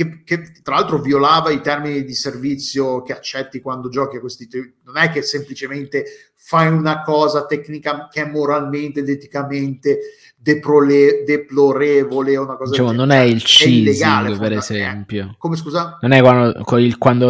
tra l'altro violava i termini di servizio che accetti quando giochi a questi tipi. Non è che semplicemente fai una cosa tecnica che è moralmente ed eticamente deplorevole o una cosa, diciamo, non è il cheesing, per esempio. Come, scusa? Non è quando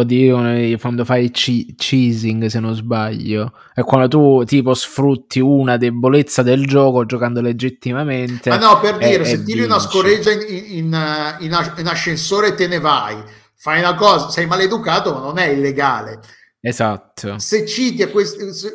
fai cheesing, se non sbaglio, è quando tu tipo sfrutti una debolezza del gioco giocando legittimamente. Ma no, per dire, se tiri una scorreggia in ascensore e te ne vai, fai una cosa, sei maleducato, ma non è illegale. Esatto. Se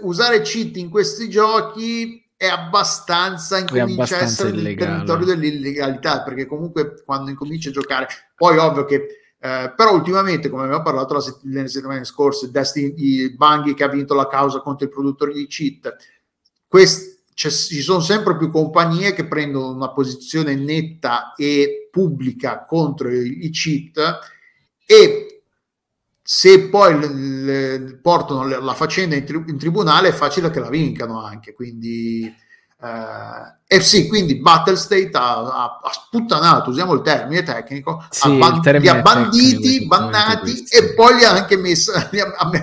usare cheat in questi giochi è abbastanza, incomincia a essere nel territorio dell'illegalità, perché comunque quando incominci a giocare, poi ovvio che però ultimamente, come abbiamo parlato le settimane scorse, Destiny, Bungie che ha vinto la causa contro i produttori di cheat, ci sono sempre più compagnie che prendono una posizione netta e pubblica contro i cheat, e se poi portano la faccenda in tribunale è facile che la vincano anche, quindi quindi Battlestate ha sputtanato, usiamo il termine tecnico, li ha banditi, bannati, e poi li ha anche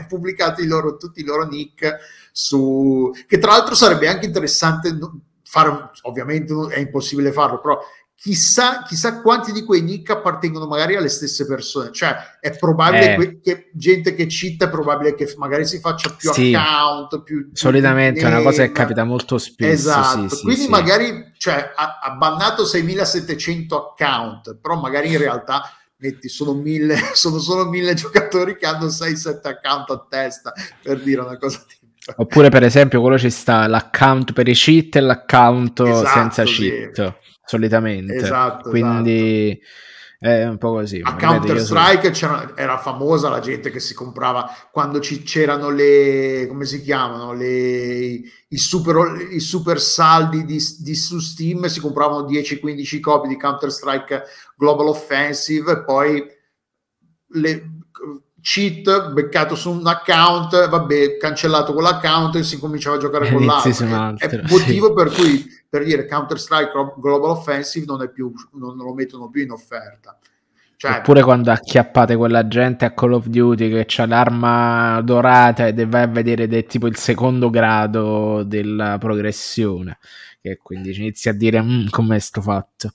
pubblicato tutti i loro nick su, che tra l'altro sarebbe anche interessante fare, ovviamente è impossibile farlo, però chissà quanti di quei nick appartengono magari alle stesse persone, cioè è probabile che gente che cheata, è probabile che magari si faccia più account, più solitamente è una cosa che capita molto spesso. Esatto, quindi magari, cioè, ha bannato 6.700 account, però magari in realtà sono solo 1.000 giocatori che hanno 6-7 account a testa, per dire una cosa tipo. Oppure per esempio quello, ci sta l'account per i cheat e l'account senza cheat, solitamente. Esatto, quindi è un po' così. A Counter Strike era famosa la gente che si comprava, quando c'erano le, come si chiamano, i super saldi su Steam, si compravano 10-15 copie di Counter Strike Global Offensive, e poi le cheat beccato su un account, vabbè, cancellato quell'account e si cominciava a giocare con l'altro. È il motivo per cui, per dire, Counter Strike Global Offensive non lo mettono più in offerta. Cioè, oppure quando acchiappate quella gente a Call of Duty che c'ha l'arma dorata e vai a vedere ed è tipo il secondo grado della progressione, che quindi ci inizi a dire com'è sto fatto,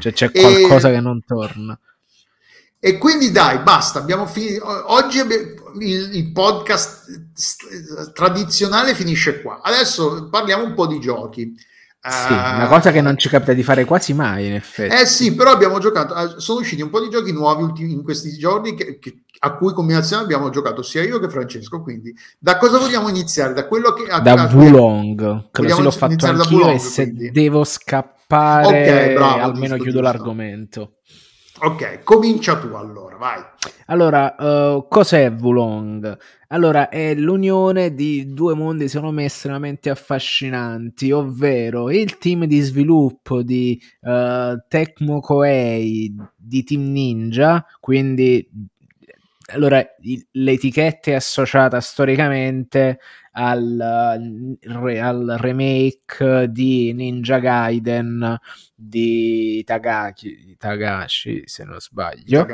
cioè c'è qualcosa che non torna. E quindi dai, basta, abbiamo finito. Oggi il podcast tradizionale finisce qua. Adesso parliamo un po' di giochi. Una cosa che non ci capita di fare quasi mai, in effetti. Però abbiamo giocato, sono usciti un po' di giochi nuovi in questi giorni a cui combinazione abbiamo giocato sia io che Francesco, quindi da cosa vogliamo iniziare? Da quello che... Da Wo Long, che l'ho fatto anch'io, e se devo scappare, almeno chiudo l'argomento. Ok, comincia tu allora, vai. Allora, cos'è Wo Long? Allora, è l'unione di due mondi secondo me estremamente affascinanti, ovvero il team di sviluppo di Tecmo Koei, di Team Ninja, quindi allora l'etichetta è associata storicamente al remake di Ninja Gaiden di Itagaki, se non sbaglio,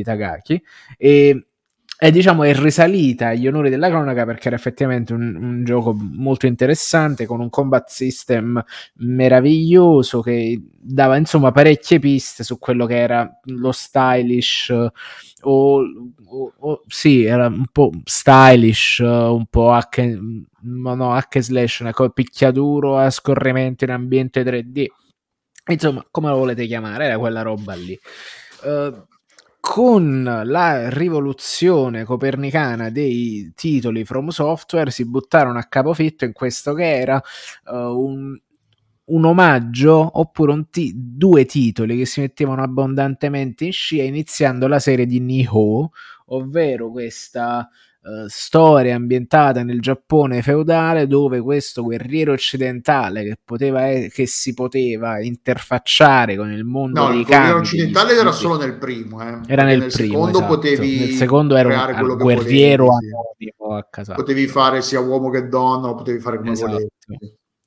Itagaki, e diciamo è risalita agli onori della cronaca perché era effettivamente un gioco molto interessante con un combat system meraviglioso che dava insomma parecchie piste su quello che era lo stylish sì, era un po' stylish, un po' hack slash, una picchiaduro a scorrimento in ambiente 3D, insomma come lo volete chiamare, era quella roba lì. Con la rivoluzione copernicana dei titoli From Software si buttarono a capofitto in questo che era un omaggio, oppure due titoli che si mettevano abbondantemente in scia, iniziando la serie di Nioh, ovvero questa storia ambientata nel Giappone feudale, dove questo guerriero occidentale che si poteva interfacciare con il mondo dei campi. No, il guerriero occidentale era solo nel primo, era nel primo, secondo, esatto. Potevi nel secondo era un guerriero anonimo a casa. Potevi fare sia uomo che donna, o potevi fare come volevi.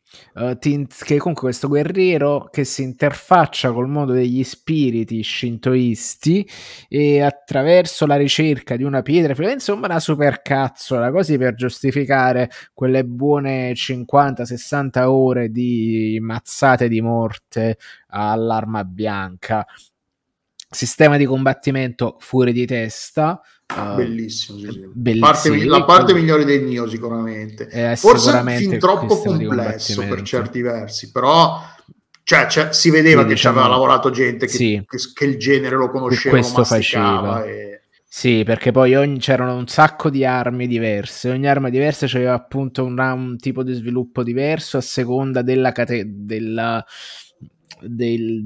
Che comunque questo guerriero che si interfaccia col mondo degli spiriti shintoisti e attraverso la ricerca di una pietra, insomma una supercazzola, così per giustificare quelle buone 50-60 ore di mazzate di morte all'arma bianca. Sistema di combattimento fuori di testa, bellissimo, sì. La parte migliore dei Nioh sicuramente, forse fin troppo complesso per certi versi, però cioè, si vedeva che ci aveva lavorato gente che il genere lo conosceva, questo faceva Sì, perché poi c'erano un sacco di armi diverse, ogni arma diversa c'aveva appunto un tipo di sviluppo diverso a seconda di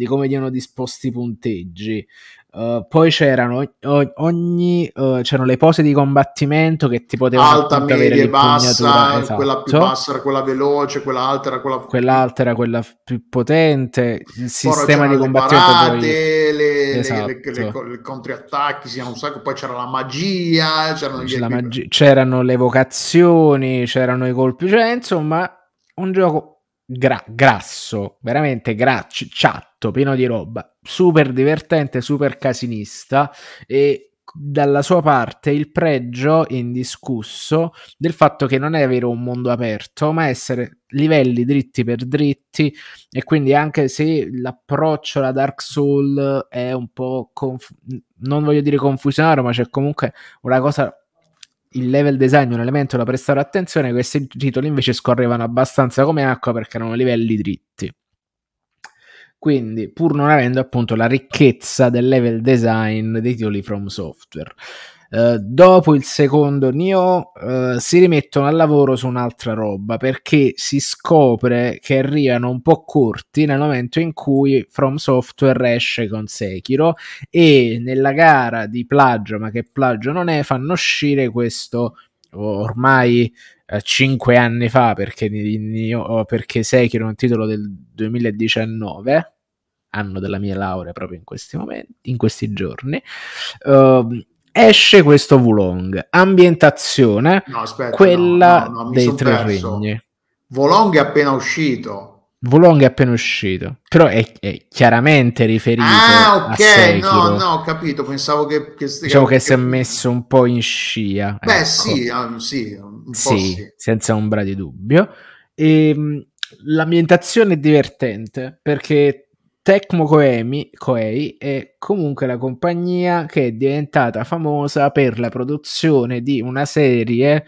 come erano disposti i punteggi. Poi c'erano le pose di combattimento che ti potevano alta, media, bassa, esatto. Quella più bassa era quella veloce, quella alta era quella più potente, il sistema di combattimento, le contrattacchi, un sacco. Poi c'era la magia, c'erano le evocazioni, c'erano i colpi, insomma un gioco grasso, veramente ciatto, pieno di roba, super divertente, super casinista, e dalla sua parte il pregio indiscusso del fatto che non è avere un mondo aperto, ma essere livelli dritti per dritti, e quindi anche se l'approccio alla Dark Souls è un po' non voglio dire confusionario, ma c'è comunque una cosa, il level design, un elemento da prestare attenzione. Questi titoli invece scorrevano abbastanza come acqua perché erano livelli dritti, quindi pur non avendo appunto la ricchezza del level design dei titoli From Software. Dopo il secondo Nioh si rimettono al lavoro su un'altra roba, perché si scopre che arrivano un po' corti nel momento in cui From Software esce con Sekiro, e nella gara di plagio, ma che plagio non è, fanno uscire questo ormai 5 anni fa, perché Sekiro è un titolo del 2019, anno della mia laurea proprio in questi momenti, in questi giorni. Esce questo Wo Long, ambientazione dei tre regni. Wo Long è appena uscito, però è chiaramente riferito a Sekiro. Ho capito, pensavo che diciamo che si è messo un po' in scia, senza ombra di dubbio. E l'ambientazione è divertente perché Tecmo Koei è comunque la compagnia che è diventata famosa per la produzione di una serie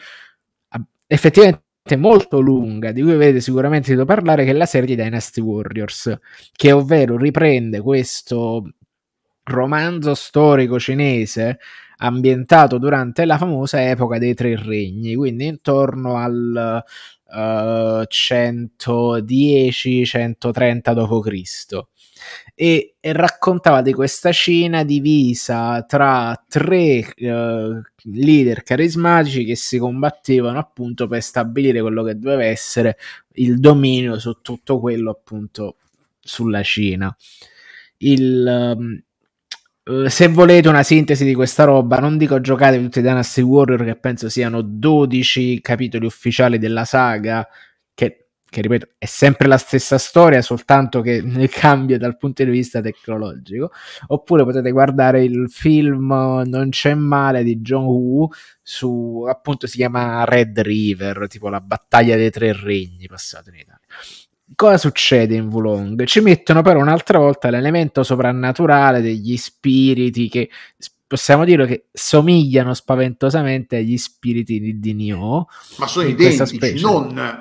effettivamente molto lunga, di cui avete sicuramente sentito parlare, che è la serie di Dynasty Warriors, che ovvero riprende questo romanzo storico cinese ambientato durante la famosa epoca dei Tre Regni, quindi intorno al 110-130 d.C. E raccontava di questa Cina divisa tra tre leader carismatici che si combattevano appunto per stabilire quello che doveva essere il dominio su tutto quello appunto sulla Cina. Se volete una sintesi di questa roba, non dico giocate tutti i Dynasty Warrior, che penso siano 12 capitoli ufficiali della saga, che ripeto è sempre la stessa storia, soltanto che cambia dal punto di vista tecnologico. Oppure potete guardare il film Non c'è male di John Woo, su appunto si chiama Red River, tipo la battaglia dei tre regni passato in Italia. Cosa succede in Wo Long? Ci mettono però un'altra volta l'elemento soprannaturale degli spiriti, che possiamo dire che somigliano spaventosamente agli spiriti di Nioh. Ma sono identici, non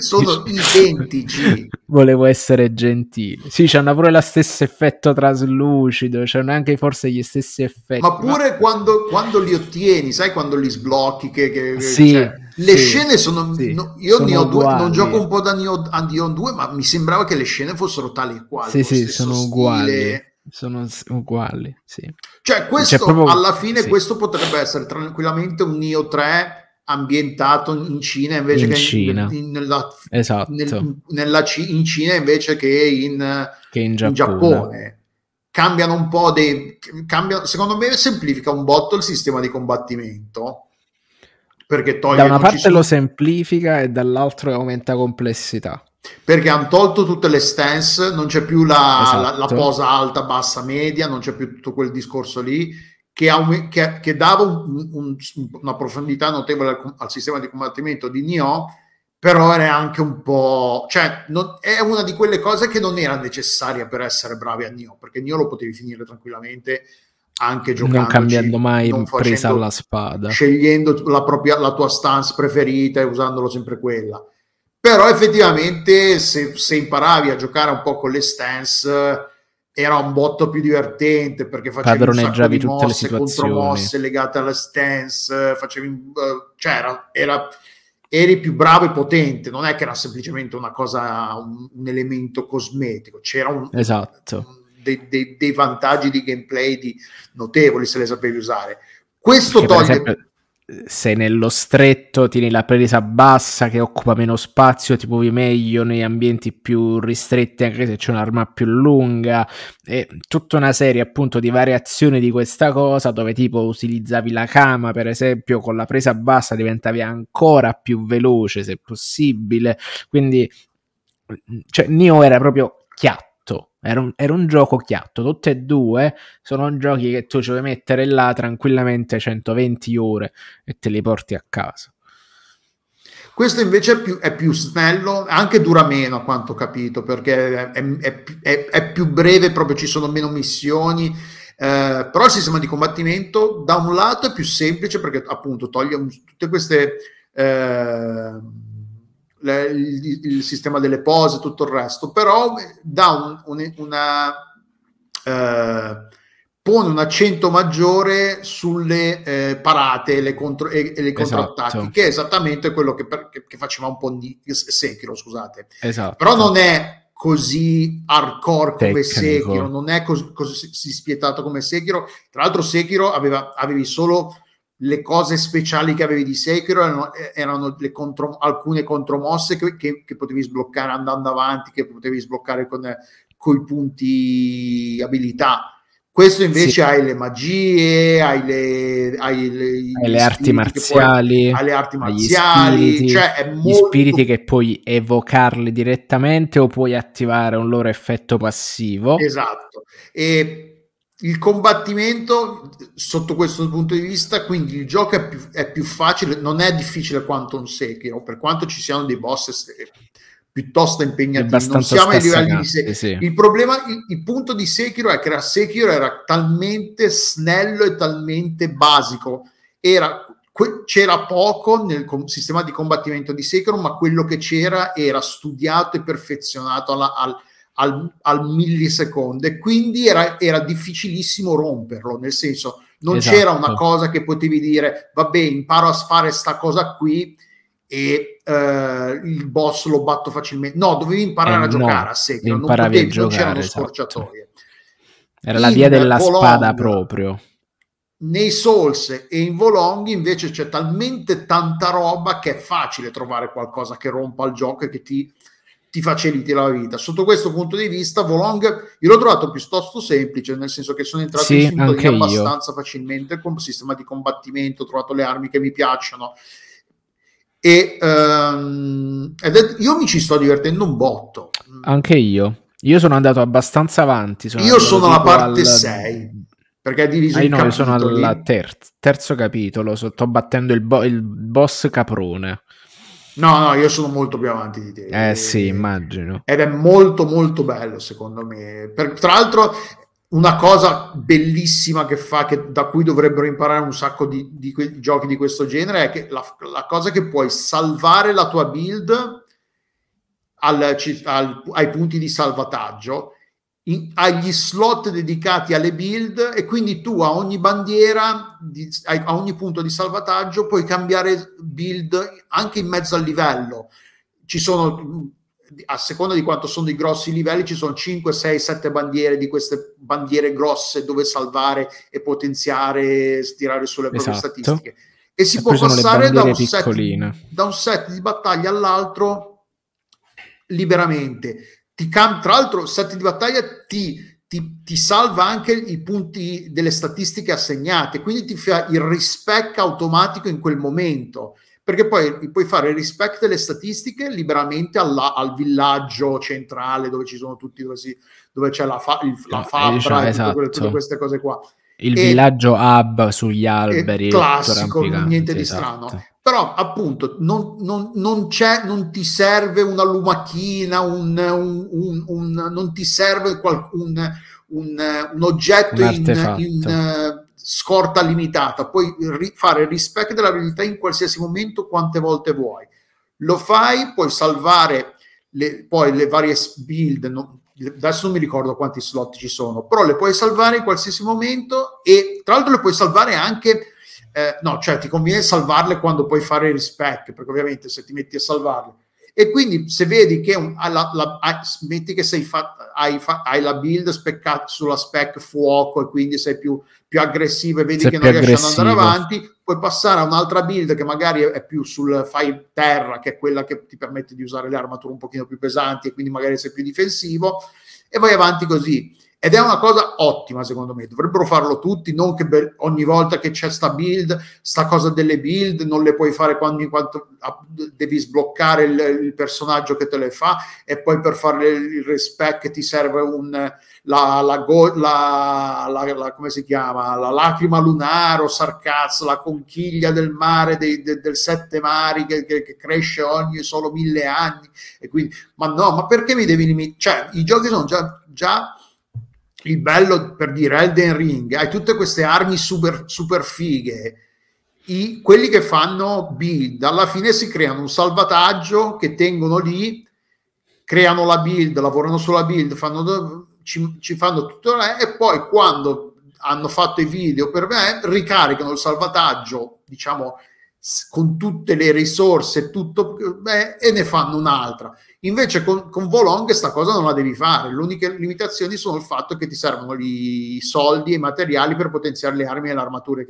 sono identici. Volevo essere gentile. Sì, c'hanno pure lo stesso effetto traslucido, c'hanno anche forse gli stessi effetti. Ma pure quando li ottieni, sai, quando li sblocchi, che sì. Cioè, le scene sono, sì, no, io sono Nioh 2, non gioco un po' da Nioh 2, ma mi sembrava che le scene fossero tali e quali. Sì, sì, sono uguali. Sono uguali, sì. Cioè questo proprio, alla fine sì, questo potrebbe essere tranquillamente un Nioh 3 ambientato in Cina invece in Cina invece che in Giappone. Cambiano un po' secondo me semplifica un botto il sistema di combattimento, perché toglie, da una parte lo semplifica e dall'altro aumenta complessità, perché hanno tolto tutte le stance, non c'è più la posa alta, bassa, media, non c'è più tutto quel discorso lì che dava una profondità notevole al sistema di combattimento di Nioh, però era anche un po', cioè è una di quelle cose che non era necessaria per essere bravi a Nioh, perché Nioh lo potevi finire tranquillamente anche giocando, non cambiando mai, non presa alla spada, scegliendo la tua stance preferita e usandolo sempre quella. Però effettivamente se imparavi a giocare un po' con le stance era un botto più divertente, perché facevi un sacco di mosse, contromosse legate alla stance, facevi, cioè eri più bravo e potente, non è che era semplicemente una cosa, un elemento cosmetico, c'era dei vantaggi di gameplay notevoli se le sapevi usare. Questo che toglie. Se nello stretto tieni la presa bassa che occupa meno spazio, ti muovi meglio negli ambienti più ristretti anche se c'è un'arma più lunga, e tutta una serie appunto di variazioni di questa cosa, dove tipo utilizzavi la kama per esempio, con la presa bassa diventavi ancora più veloce se possibile, quindi cioè Nioh era proprio chiatto, era un gioco chiatto. Tutte e due sono giochi che tu ci puoi mettere là tranquillamente 120 ore e te li porti a casa. Questo invece è più snello, anche dura meno a quanto ho capito, perché è più breve, proprio ci sono meno missioni, però il sistema di combattimento da un lato è più semplice, perché appunto toglie tutte queste il sistema delle pose, tutto il resto, però dà pone un accento maggiore sulle parate e le contrattacchi, che è esattamente quello che faceva un po' di Sekiro, scusate. Esatto. Però non è così hardcore come Sekiro, non è così spietato come Sekiro. Tra l'altro Sekiro avevi solo le cose speciali che avevi di Sekiro, erano alcune contromosse che potevi sbloccare andando avanti, che potevi sbloccare con i punti abilità. Questo invece sì, hai le magie, hai le arti marziali, spiriti, cioè è molto... gli spiriti che puoi evocarli direttamente o puoi attivare un loro effetto passivo. Esatto. E il combattimento sotto questo punto di vista, quindi il gioco è più facile, non è difficile quanto un Sekiro, per quanto ci siano dei boss piuttosto impegnativi, non siamo ai livelli di Sekiro. Sì. Il problema, il punto di Sekiro è che Sekiro era talmente snello e talmente basico, c'era poco nel sistema di combattimento di Sekiro, ma quello che c'era era studiato e perfezionato al millisecondo, e quindi era difficilissimo romperlo, nel senso non esatto. c'era una cosa che potevi dire vabbè imparo a fare sta cosa qui e il boss lo batto facilmente, no, dovevi imparare a giocare a Sekiro, non potevi, non c'erano esatto. scorciatoie, era la via della spada proprio. Nei Souls e in Wo Long invece c'è talmente tanta roba che è facile trovare qualcosa che rompa il gioco e che ti faciliti la vita. Sotto questo punto di vista Wo Long io l'ho trovato piuttosto semplice, nel senso che sono entrato in sintonia abbastanza facilmente con il sistema di combattimento, ho trovato le armi che mi piacciono e io mi ci sto divertendo un botto. Anche io sono andato abbastanza avanti, io sono alla parte 6 perché è diviso in capitoli. Sono al terzo capitolo, sto battendo il boss caprone. No, io sono molto più avanti di te. Sì, immagino. Ed è molto molto bello, secondo me. Tra l'altro, una cosa bellissima che fa, che da cui dovrebbero imparare un sacco di giochi di questo genere, è che la cosa che puoi salvare la tua build ai punti di salvataggio, agli slot dedicati alle build, e quindi tu a ogni bandiera a ogni punto di salvataggio puoi cambiare build anche in mezzo al livello. Ci sono, a seconda di quanto sono i grossi livelli, ci sono 5, 6, 7 bandiere, di queste bandiere grosse dove salvare e potenziare, tirare sulle proprie esatto. statistiche, e si può passare da un set di battaglia all'altro liberamente. Tra l'altro il set di battaglia ti salva anche i punti delle statistiche assegnate, quindi ti fa il respec automatico in quel momento, perché poi puoi fare il respec delle statistiche liberamente al villaggio centrale dove ci sono tutti, dove c'è la fabbra, e esatto. tutte queste cose qua, il villaggio hub sugli alberi, classico, niente di esatto. strano. Però appunto non ti serve una lumachina, non ti serve un oggetto in scorta limitata, puoi fare il rispetto dell'abilità in qualsiasi momento, quante volte vuoi. Lo fai, puoi salvare le varie build, adesso non mi ricordo quanti slot ci sono, però le puoi salvare in qualsiasi momento, e tra l'altro le puoi salvare anche... ti conviene salvarle quando puoi fare il respec, perché ovviamente se ti metti a salvarle, e quindi se vedi che metti che hai la build speccata sulla spec fuoco e quindi sei più aggressivo e vedi che non riesci ad andare avanti, puoi passare a un'altra build che magari è più sul fai terra, che è quella che ti permette di usare le armature un pochino più pesanti e quindi magari sei più difensivo, e vai avanti così. Ed è una cosa ottima, secondo me, dovrebbero farlo tutti, non che ogni volta che c'è sta build, sta cosa delle build, non le puoi fare in quanto devi sbloccare il personaggio che te le fa, e poi per fare il respec ti serve come si chiama? La lacrima lunare o sarcazzo, la conchiglia del mare, del sette mari che cresce ogni solo 1000 anni, e quindi, ma perché mi devi limitare? Cioè, i giochi sono già il bello, per dire, Elden Ring, hai tutte queste armi super fighe, quelli che fanno build alla fine si creano un salvataggio che tengono lì, creano la build, lavorano sulla build, ci fanno tutto, e poi quando hanno fatto i video per me ricaricano il salvataggio, diciamo, con tutte le risorse, e ne fanno un'altra. Invece con Wo Long sta cosa non la devi fare, le uniche limitazioni sono il fatto che ti servono i soldi e i materiali per potenziare le armi e le armature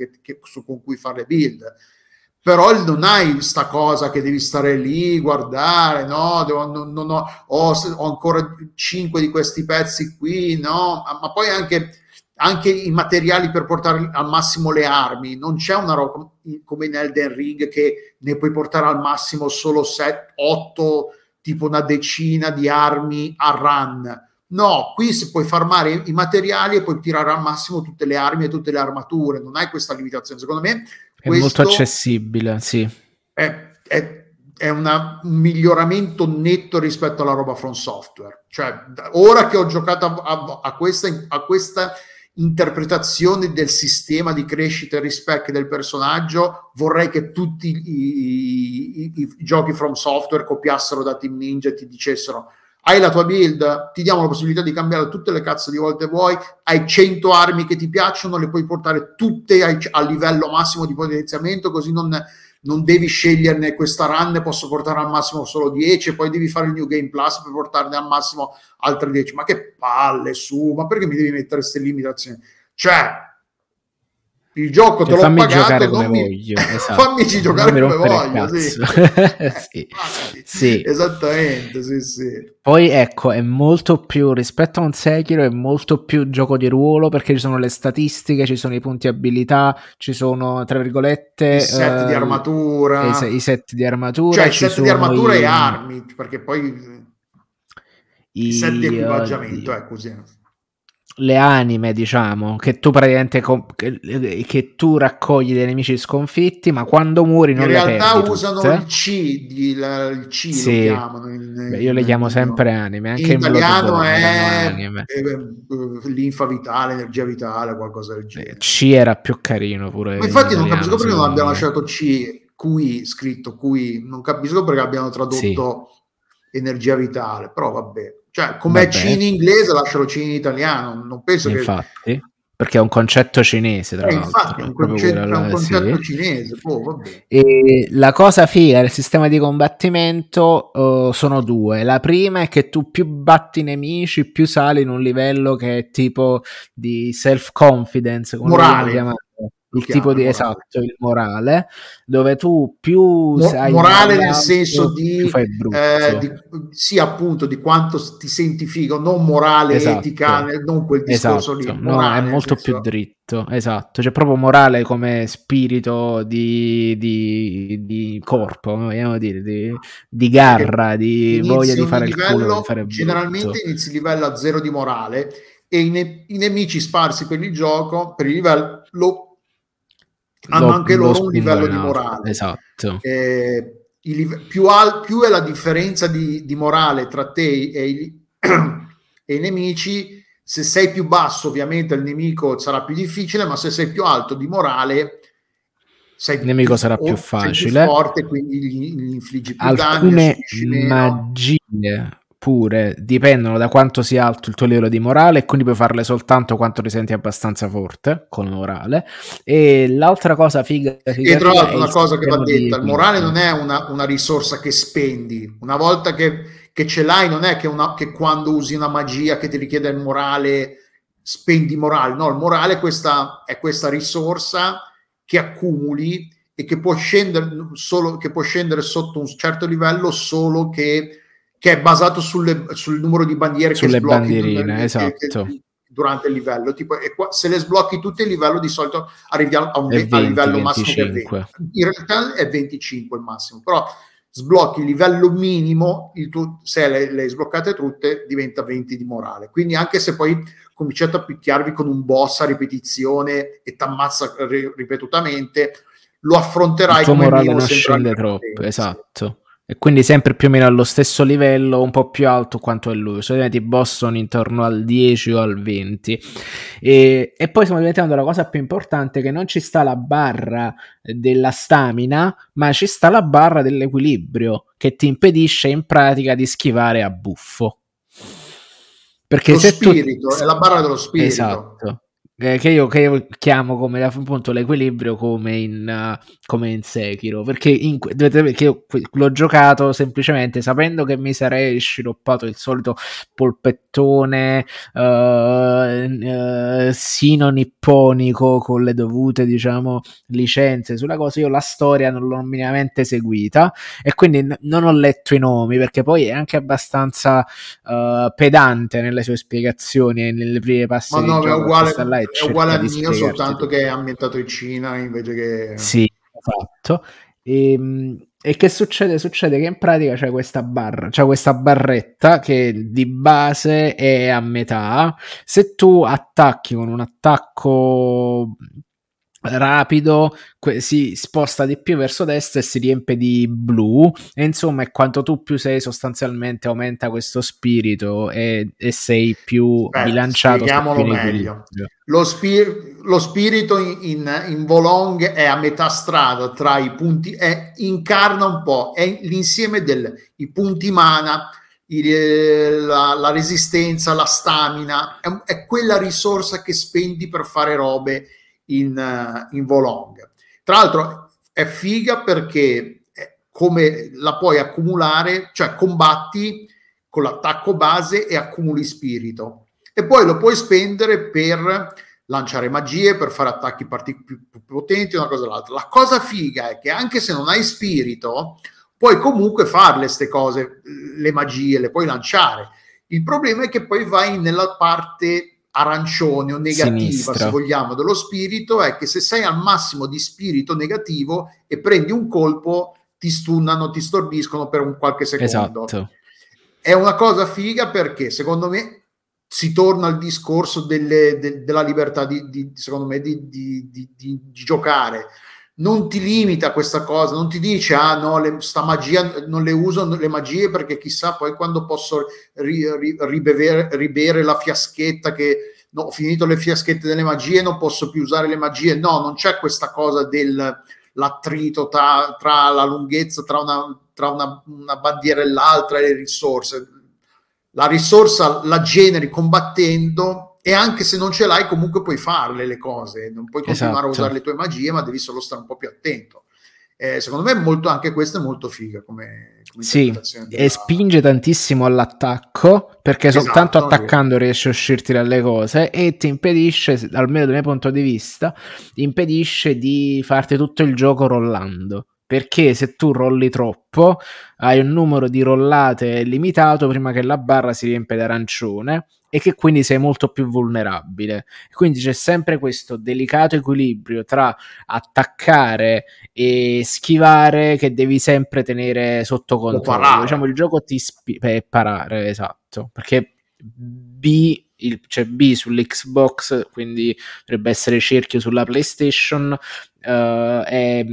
con cui fare le build, però non hai sta cosa che devi stare lì, guardare, no, ho ancora 5 di questi pezzi qui, no, ma poi anche i materiali per portare al massimo le armi, non c'è una roba come in Elden Ring che ne puoi portare al massimo solo 8, tipo una decina di armi a run, no, qui si puoi farmare i materiali e puoi tirare al massimo tutte le armi e tutte le armature, non hai questa limitazione, secondo me è molto accessibile, sì, è un miglioramento netto rispetto alla roba From Software, cioè ora che ho giocato a questa interpretazione del sistema di crescita e rispecchio del personaggio, vorrei che tutti i giochi From Software copiassero da Team Ninja e ti dicessero hai la tua build, ti diamo la possibilità di cambiare tutte le cazzo di volte vuoi, hai 100 armi che ti piacciono, le puoi portare tutte al livello massimo di potenziamento, così non devi sceglierne questa run, posso portare al massimo solo 10, poi devi fare il New Game Plus per portarne al massimo altre 10. Ma che palle, su, ma perché mi devi mettere queste limitazioni? Cioè, il gioco te l'ho pagato, fammici giocare come voglio, sì. Sì. Sì, esattamente, sì, sì. Poi ecco, è molto più, rispetto a un Sekiro, è molto più gioco di ruolo, perché ci sono le statistiche, ci sono i punti abilità, ci sono, tra virgolette, i set di armatura, i set di armatura, cioè set di armatura e armi, perché poi i set di equipaggiamento, è così, le anime, diciamo, che tu praticamente che tu raccogli dei nemici sconfitti, ma quando muori non le perdi. In realtà usano tutte. il C sì. Lo chiamano io le chiamo sempre anime, anche in italiano è linfa vitale, energia vitale, qualcosa del genere. C era più carino pure, ma infatti in non italiano, capisco perché non abbiamo lasciato C qui scritto, qui non capisco perché abbiamo tradotto sì. Energia vitale, però vabbè. Cioè, com'è C in inglese, lascialo C in italiano. Non penso infatti, perché è un concetto cinese, tra l'altro. Infatti, è un concetto cinese. Oh, vabbè. E la cosa figa del sistema di combattimento sono due. La prima è che tu più batti nemici, più sali in un livello che è tipo di self-confidence. Morale. Il tipo di morale. Esatto, il morale, dove tu più sai morale nel senso di, sì, appunto, di quanto ti senti figo, non morale esatto. Etica, non quel discorso esatto. Lì morale, no, è molto più dritto, esatto, cioè proprio morale come spirito di corpo, vogliamo dire di garra, di voglia di fare livello, il culo, di fare generalmente inizi livello a 0 di morale e i nemici sparsi per il gioco, per il livello hanno anche loro un livello di morale esatto. Più è la differenza di morale tra te e i nemici, se sei più basso ovviamente il nemico sarà più difficile, ma se sei più alto di morale il nemico sarà più facile, sei più forte, quindi gli infliggi più danni. Alcune magie pure dipendono da quanto sia alto il tuo livello di morale, e quindi puoi farle soltanto quanto ti senti abbastanza forte con morale. E l'altra cosa figa e tra l'altro una cosa che va detta, il morale non è una risorsa che spendi una volta che ce l'hai, non è che quando usi una magia che ti richiede il morale spendi morale, no, il morale è questa risorsa che accumuli e che può scendere sotto un certo livello solo che è basato sul numero di bandiere, sulle che bandierine, esatto. Che durante il livello, tipo, e qua, se le sblocchi tutte il livello di solito arrivi al livello 25. Massimo di 20. In realtà è 25 il massimo, però sblocchi il livello minimo, se le sbloccate tutte diventa 20 di morale, quindi anche se poi cominciate a picchiarvi con un boss a ripetizione e t'ammazza ripetutamente, lo affronterai come il morale non scende troppo, esatto. E quindi sempre più o meno allo stesso livello, un po' più alto quanto è lui. Solitamente i boss sono intorno al 10 o al 20. E poi stiamo diventando la cosa più importante, che non ci sta la barra della stamina, ma ci sta la barra dell'equilibrio, che ti impedisce in pratica di schivare a buffo. Perché lo spirito, è la barra dello spirito. Esatto. Che io chiamo come appunto l'equilibrio, come in Sekiro, perché io l'ho giocato semplicemente sapendo che mi sarei sciroppato il solito polpettone sino nipponico, con le dovute, diciamo, licenze sulla cosa. Io la storia non l'ho minimamente seguita e quindi non ho letto i nomi, perché poi è anche abbastanza pedante nelle sue spiegazioni e nelle prime passi. Ma no, è uguale a Nioh, soltanto che è ambientato in Cina invece che... Sì, esatto. E che succede? Succede che in pratica c'è questa barretta che di base è a metà. Se tu attacchi con un attacco rapido, si sposta di più verso destra e si riempie di blu, e insomma è quanto tu più sei, sostanzialmente aumenta questo spirito e sei più bilanciato. Spieghiamolo meglio. Lo spirito in Wo Long è a metà strada tra i punti, incarna un po', è l'insieme dei punti mana la resistenza, la stamina, è quella risorsa che spendi per fare robe in Wo Long. Tra l'altro è figa perché come la puoi accumulare, cioè combatti con l'attacco base e accumuli spirito, e poi lo puoi spendere per lanciare magie, per fare attacchi più potenti, una cosa o l'altra. La cosa figa è che anche se non hai spirito puoi comunque farle queste cose, le magie le puoi lanciare. Il problema è che poi vai nella parte arancione o negativa, sinistra, se vogliamo, dello spirito, è che se sei al massimo di spirito negativo e prendi un colpo ti stunnano, ti stordiscono per un qualche secondo. Esatto. È una cosa figa perché secondo me si torna al discorso della libertà secondo me di giocare. Non ti limita questa cosa, non ti dice ah no, sta magia non le uso le magie perché chissà poi quando posso ribere la fiaschetta, che no, ho finito le fiaschette delle magie, non posso più usare le magie. No, non c'è questa cosa dell'attrito tra la lunghezza, tra una bandiera e l'altra, e le risorse. La risorsa la generi combattendo, e anche se non ce l'hai comunque puoi farle le cose, non puoi continuare, esatto, a usare le tue magie, ma devi solo stare un po' più attento. Secondo me molto, anche questo è molto figa come sì, e spinge tantissimo all'attacco, perché esatto, soltanto attaccando riesci a uscirti dalle cose, e ti impedisce, almeno dal mio punto di vista, impedisce di farti tutto il gioco rollando, perché se tu rolli troppo hai un numero di rollate limitato prima che la barra si riempie d'arancione, e che quindi sei molto più vulnerabile. Quindi c'è sempre questo delicato equilibrio tra attaccare e schivare che devi sempre tenere sotto controllo. Diciamo, il gioco ti parare, esatto, perché c'è B sull'Xbox, quindi dovrebbe essere cerchio sulla PlayStation, è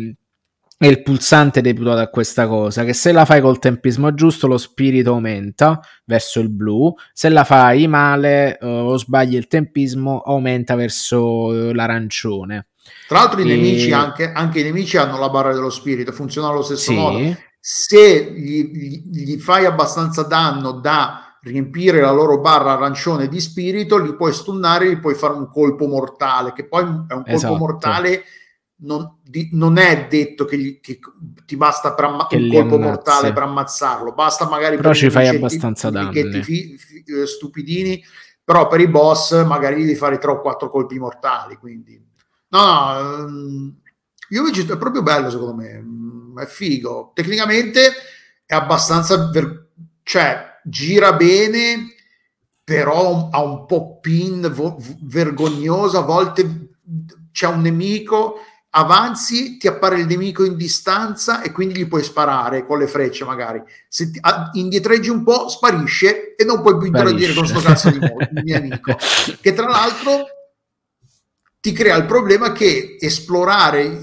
il pulsante deputato a questa cosa, che se la fai col tempismo giusto lo spirito aumenta verso il blu, se la fai male o sbagli il tempismo aumenta verso l'arancione. Tra l'altro i nemici anche i nemici hanno la barra dello spirito, funziona allo stesso modo. Se gli fai abbastanza danno da riempire la loro barra arancione di spirito, li puoi stunnare, li puoi fare un colpo mortale, che poi è un colpo mortale. Non è detto che ti basta un colpo mortale per ammazzarlo, basta magari, però ci fai abbastanza danni stupidini, però per i boss magari devi fare 3 o 4 colpi mortali, quindi no, io invece è proprio bello, secondo me è figo, tecnicamente è abbastanza cioè gira bene, però ha un po' pin vergognosa, a volte c'è un nemico, avanzi, ti appare il nemico in distanza e quindi gli puoi sparare con le frecce, magari se indietreggi un po' sparisce e non puoi più interagire con sto cazzo di nemico, che tra l'altro ti crea il problema che esplorare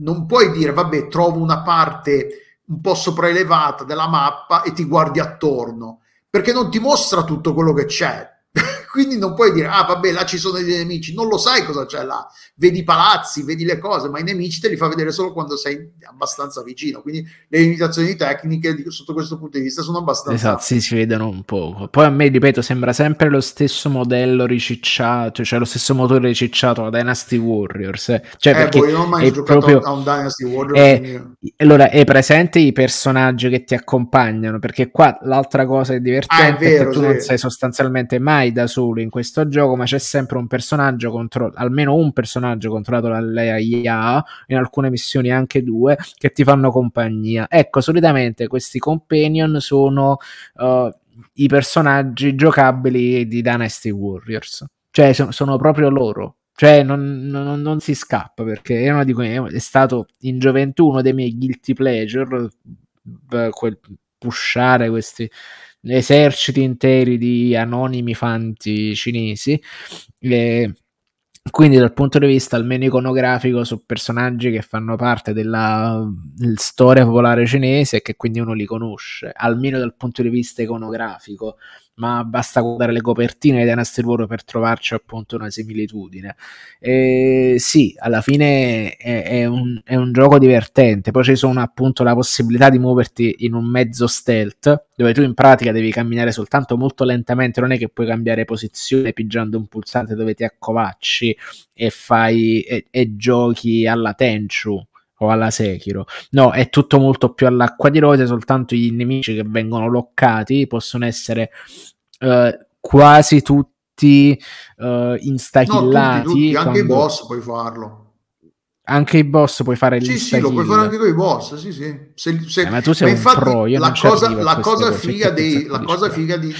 non puoi dire vabbè trovo una parte un po' sopraelevata della mappa e ti guardi attorno, perché non ti mostra tutto quello che c'è. Quindi non puoi dire, ah vabbè, là ci sono dei nemici, non lo sai cosa c'è là, vedi i palazzi, vedi le cose, ma i nemici te li fa vedere solo quando sei abbastanza vicino, quindi le limitazioni tecniche sotto questo punto di vista sono abbastanza... Esatto, sì, si vedono un po'. Poi a me, ripeto, sembra sempre lo stesso modello ricicciato, cioè lo stesso motore ricicciato a Dynasty Warriors. Cioè perché boh, io non ho mai giocato a un Dynasty Warriors. Allora, è presente i personaggi che ti accompagnano, perché qua l'altra cosa che è divertente è vero, è che tu non sei sostanzialmente mai da solo in questo gioco, ma c'è sempre un personaggio almeno un personaggio controllato dall'IA, in alcune missioni anche 2, che ti fanno compagnia. Ecco, solitamente questi companion sono i personaggi giocabili di Dynasty Warriors, cioè sono proprio loro, cioè non si scappa, perché è stato in gioventù uno dei miei guilty pleasure, quel pushare questi eserciti interi di anonimi fanti cinesi, quindi dal punto di vista almeno iconografico su personaggi che fanno parte della storia popolare cinese e che quindi uno li conosce, almeno dal punto di vista iconografico, ma basta guardare le copertine di Dynasty Warriors per trovarci appunto una similitudine. Sì, alla fine è un gioco divertente, poi ci sono appunto la possibilità di muoverti in un mezzo stealth, dove tu in pratica devi camminare soltanto molto lentamente, non è che puoi cambiare posizione pigiando un pulsante dove ti accovacci e fai e giochi alla Tenchu o alla Sekiro. No, è tutto molto più all'acqua di rose, soltanto gli nemici che vengono loccati possono essere quasi tutti instachillati. No, tutti. Anche i boss puoi farlo. Anche i boss puoi fare gli stagilli. Sì, lo puoi fare anche con i boss, sì, sì. Ma tu sei un pro, io non ci arrivo a queste cose. La cosa figa dei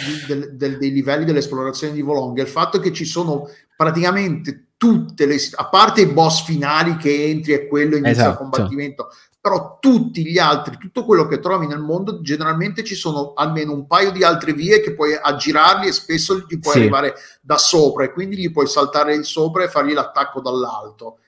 livelli dell'esplorazione di Wo Long è il fatto che ci sono praticamente tutte le... A parte i boss finali che entri e quello inizia il combattimento, però tutti gli altri, tutto quello che trovi nel mondo, generalmente ci sono almeno un paio di altre vie che puoi aggirarli e spesso gli puoi arrivare da sopra e quindi gli puoi saltare sopra e fargli l'attacco dall'alto.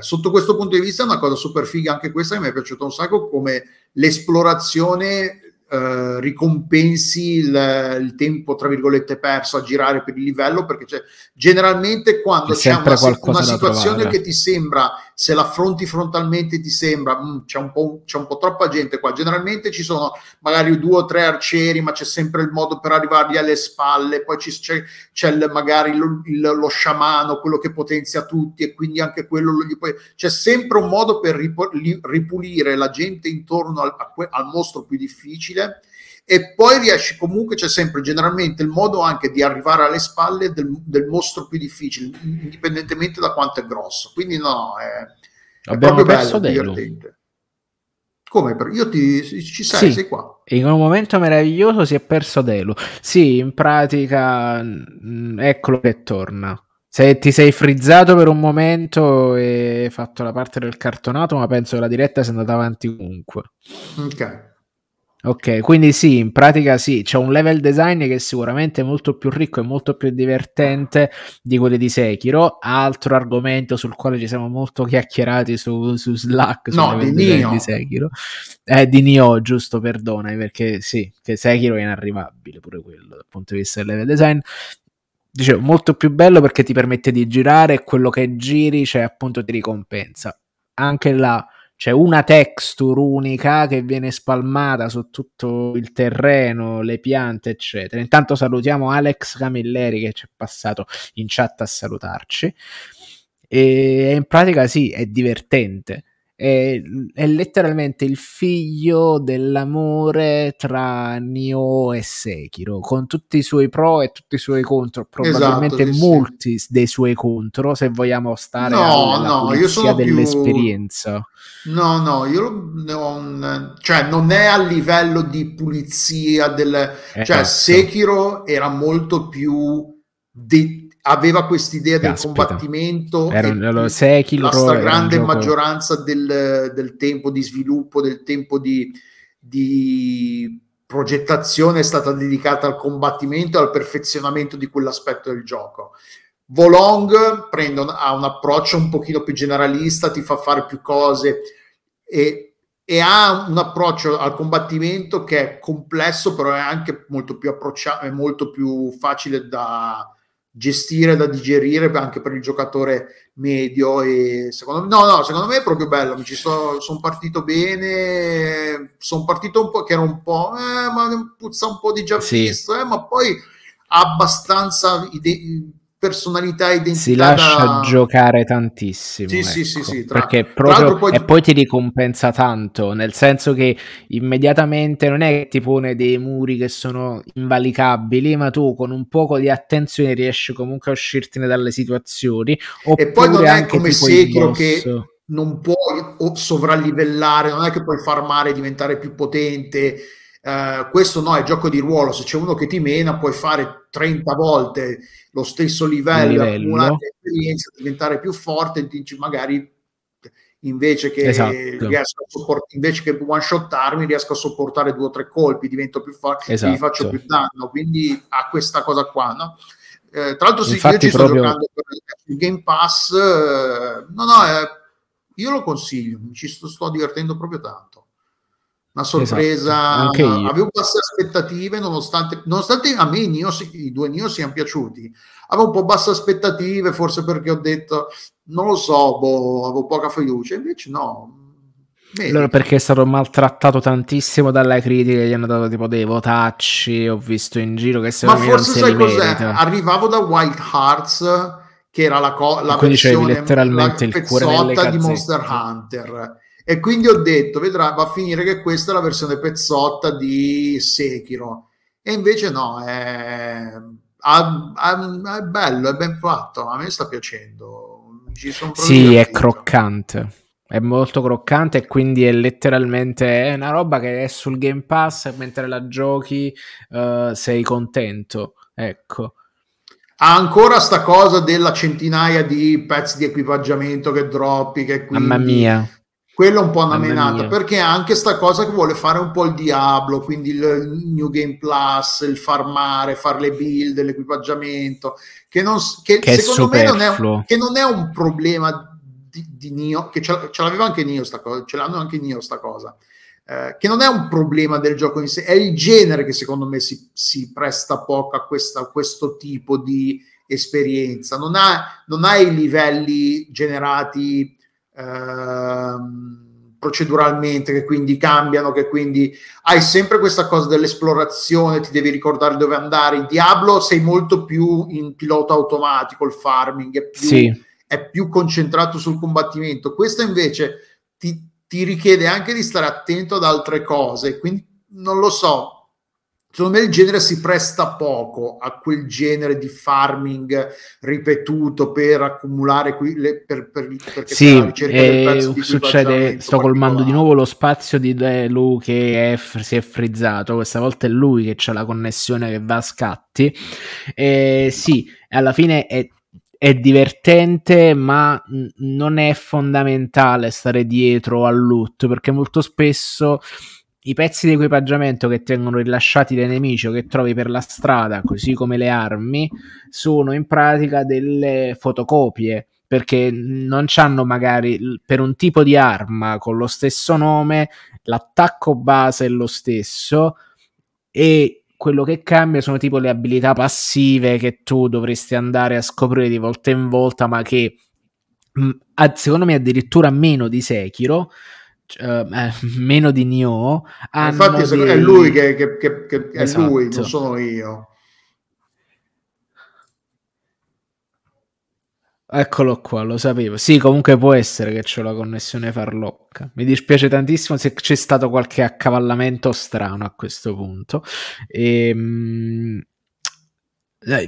Sotto questo punto di vista è una cosa super figa anche questa, che mi è piaciuta un sacco, come l'esplorazione ricompensi il tempo tra virgolette perso a girare per il livello, perché generalmente quando c'è una situazione che ti sembra, se l'affronti frontalmente, ti sembra c'è un po' troppa gente qua, generalmente ci sono magari 2 o 3 arcieri, ma c'è sempre il modo per arrivargli alle spalle, poi c'è magari lo sciamano, quello che potenzia tutti, e quindi anche quello c'è sempre un modo per ripulire la gente intorno al mostro più difficile, e poi riesci comunque, c'è sempre generalmente il modo anche di arrivare alle spalle del mostro più difficile, indipendentemente da quanto è grosso. Quindi no, è proprio bello, divertente. Come? Ci sei, sì, sei qua. In un momento meraviglioso si è perso Delu. Sì, in pratica eccolo che torna. Se ti sei frizzato per un momento e hai fatto la parte del cartonato, ma penso che la diretta sia andata avanti comunque. Ok, quindi sì, in pratica sì, c'è un level design che è sicuramente molto più ricco e molto più divertente di quelli di Sekiro. Altro argomento sul quale ci siamo molto chiacchierati su Slack, no, di Sekiro è di Nioh, giusto, perdona, perché sì, che Sekiro è inarrivabile pure quello dal punto di vista del level design. Dicevo, molto più bello perché ti permette di girare e quello che giri, cioè, appunto, ti ricompensa. Anche là c'è una texture unica che viene spalmata su tutto il terreno, le piante, eccetera. Intanto salutiamo Alex Camilleri che ci è passato in chat a salutarci. E in pratica sì, è divertente. È letteralmente il figlio dell'amore tra Nioh e Sekiro, con tutti i suoi pro e tutti i suoi contro, probabilmente molti dei suoi contro, se vogliamo stare alla pulizia dell'esperienza. Io non è a livello di pulizia Sekiro era molto più aveva quest'idea del combattimento, la stragrande maggioranza del tempo di sviluppo, del tempo di progettazione è stata dedicata al combattimento e al perfezionamento di quell'aspetto del gioco. Wo Long ha un approccio un pochino più generalista, ti fa fare più cose e ha un approccio al combattimento che è complesso, però è anche molto più approcciato, è molto più facile da gestire, da digerire anche per il giocatore medio. E secondo me è proprio bello. Sono partito bene, sono partito un po' che era un po' ma puzza un po' di già visto, ma poi ha abbastanza personalità, identità, si lascia giocare tantissimo, perché proprio poi ti ricompensa tanto, nel senso che immediatamente non è che ti pone dei muri che sono invalicabili, ma tu con un poco di attenzione riesci comunque a uscirtene dalle situazioni. E poi non è come Sekiro che non puoi sovrallivellare, non è che puoi farmare e diventare più potente. Questo no, è gioco di ruolo. Se c'è uno che ti mena, puoi fare 30 volte lo stesso livello, accumulare esperienza, diventare più forte, e dici magari invece che one shotarmi riesco a sopportare 2 o 3 colpi, divento più forte, mi faccio più danno, quindi ha questa cosa qua, no? Tra l'altro infatti io ci sto giocando per il Game Pass, io lo consiglio, sto divertendo proprio tanto. Una sorpresa, avevo basse aspettative, nonostante a me i 2 Nioh siano piaciuti, avevo un po' basse aspettative, forse perché ho detto, non lo so, avevo poca fiducia, invece no, Loro perché è stato maltrattato tantissimo dalla critica, gli hanno dato tipo dei votacci, ho visto in giro che se ma forse sai cos'è? Arrivavo da Wild Hearts, che era la versione letteralmente la il cuore delle cazzette di Monster Hunter, e quindi ho detto vedrà, va a finire che questa è la versione pezzotta di Sekiro, e invece no, è bello, è ben fatto, a me sta piacendo, ci sono sì, è croccante, è molto croccante, e quindi è letteralmente una roba che è sul Game Pass e mentre la giochi sei contento, ecco. Ha ancora sta cosa della centinaia di pezzi di equipaggiamento che droppi, che quindi mamma mia, quello è un po' una menata, perché ha anche sta cosa che vuole fare un po' il Diablo, quindi il New Game Plus, il farmare, fare le build, l'equipaggiamento, che secondo me non è un problema di Nioh, che ce l'aveva anche Nioh sta cosa, ce l'hanno anche Nioh sta cosa, che non è un problema del gioco in sé, è il genere che secondo me si presta poco a questo tipo di esperienza, non ha i livelli generati proceduralmente, che quindi cambiano, che quindi hai sempre questa cosa dell'esplorazione, ti devi ricordare dove andare. In Diablo sei molto più in pilota automatico, il farming è più concentrato sul combattimento. Questo invece ti richiede anche di stare attento ad altre cose, quindi non lo so, secondo me il genere si presta poco a quel genere di farming ripetuto per accumulare sto colmando di nuovo lo spazio di Delu che si è frizzato, questa volta è lui che c'ha la connessione che va a scatti, sì, alla fine è divertente, ma non è fondamentale stare dietro al loot, perché molto spesso i pezzi di equipaggiamento che tengono rilasciati dai nemici o che trovi per la strada, così come le armi, sono in pratica delle fotocopie, perché non c'hanno magari per un tipo di arma con lo stesso nome, l'attacco base è lo stesso e quello che cambia sono tipo le abilità passive che tu dovresti andare a scoprire di volta in volta, ma che secondo me addirittura meno di Sekiro, meno di Nioh. Infatti è lui che è esatto. Lui, non sono io. Eccolo qua, lo sapevo. Sì, comunque può essere che c'ho la connessione farlocca. Mi dispiace tantissimo se c'è stato qualche accavallamento strano a questo punto.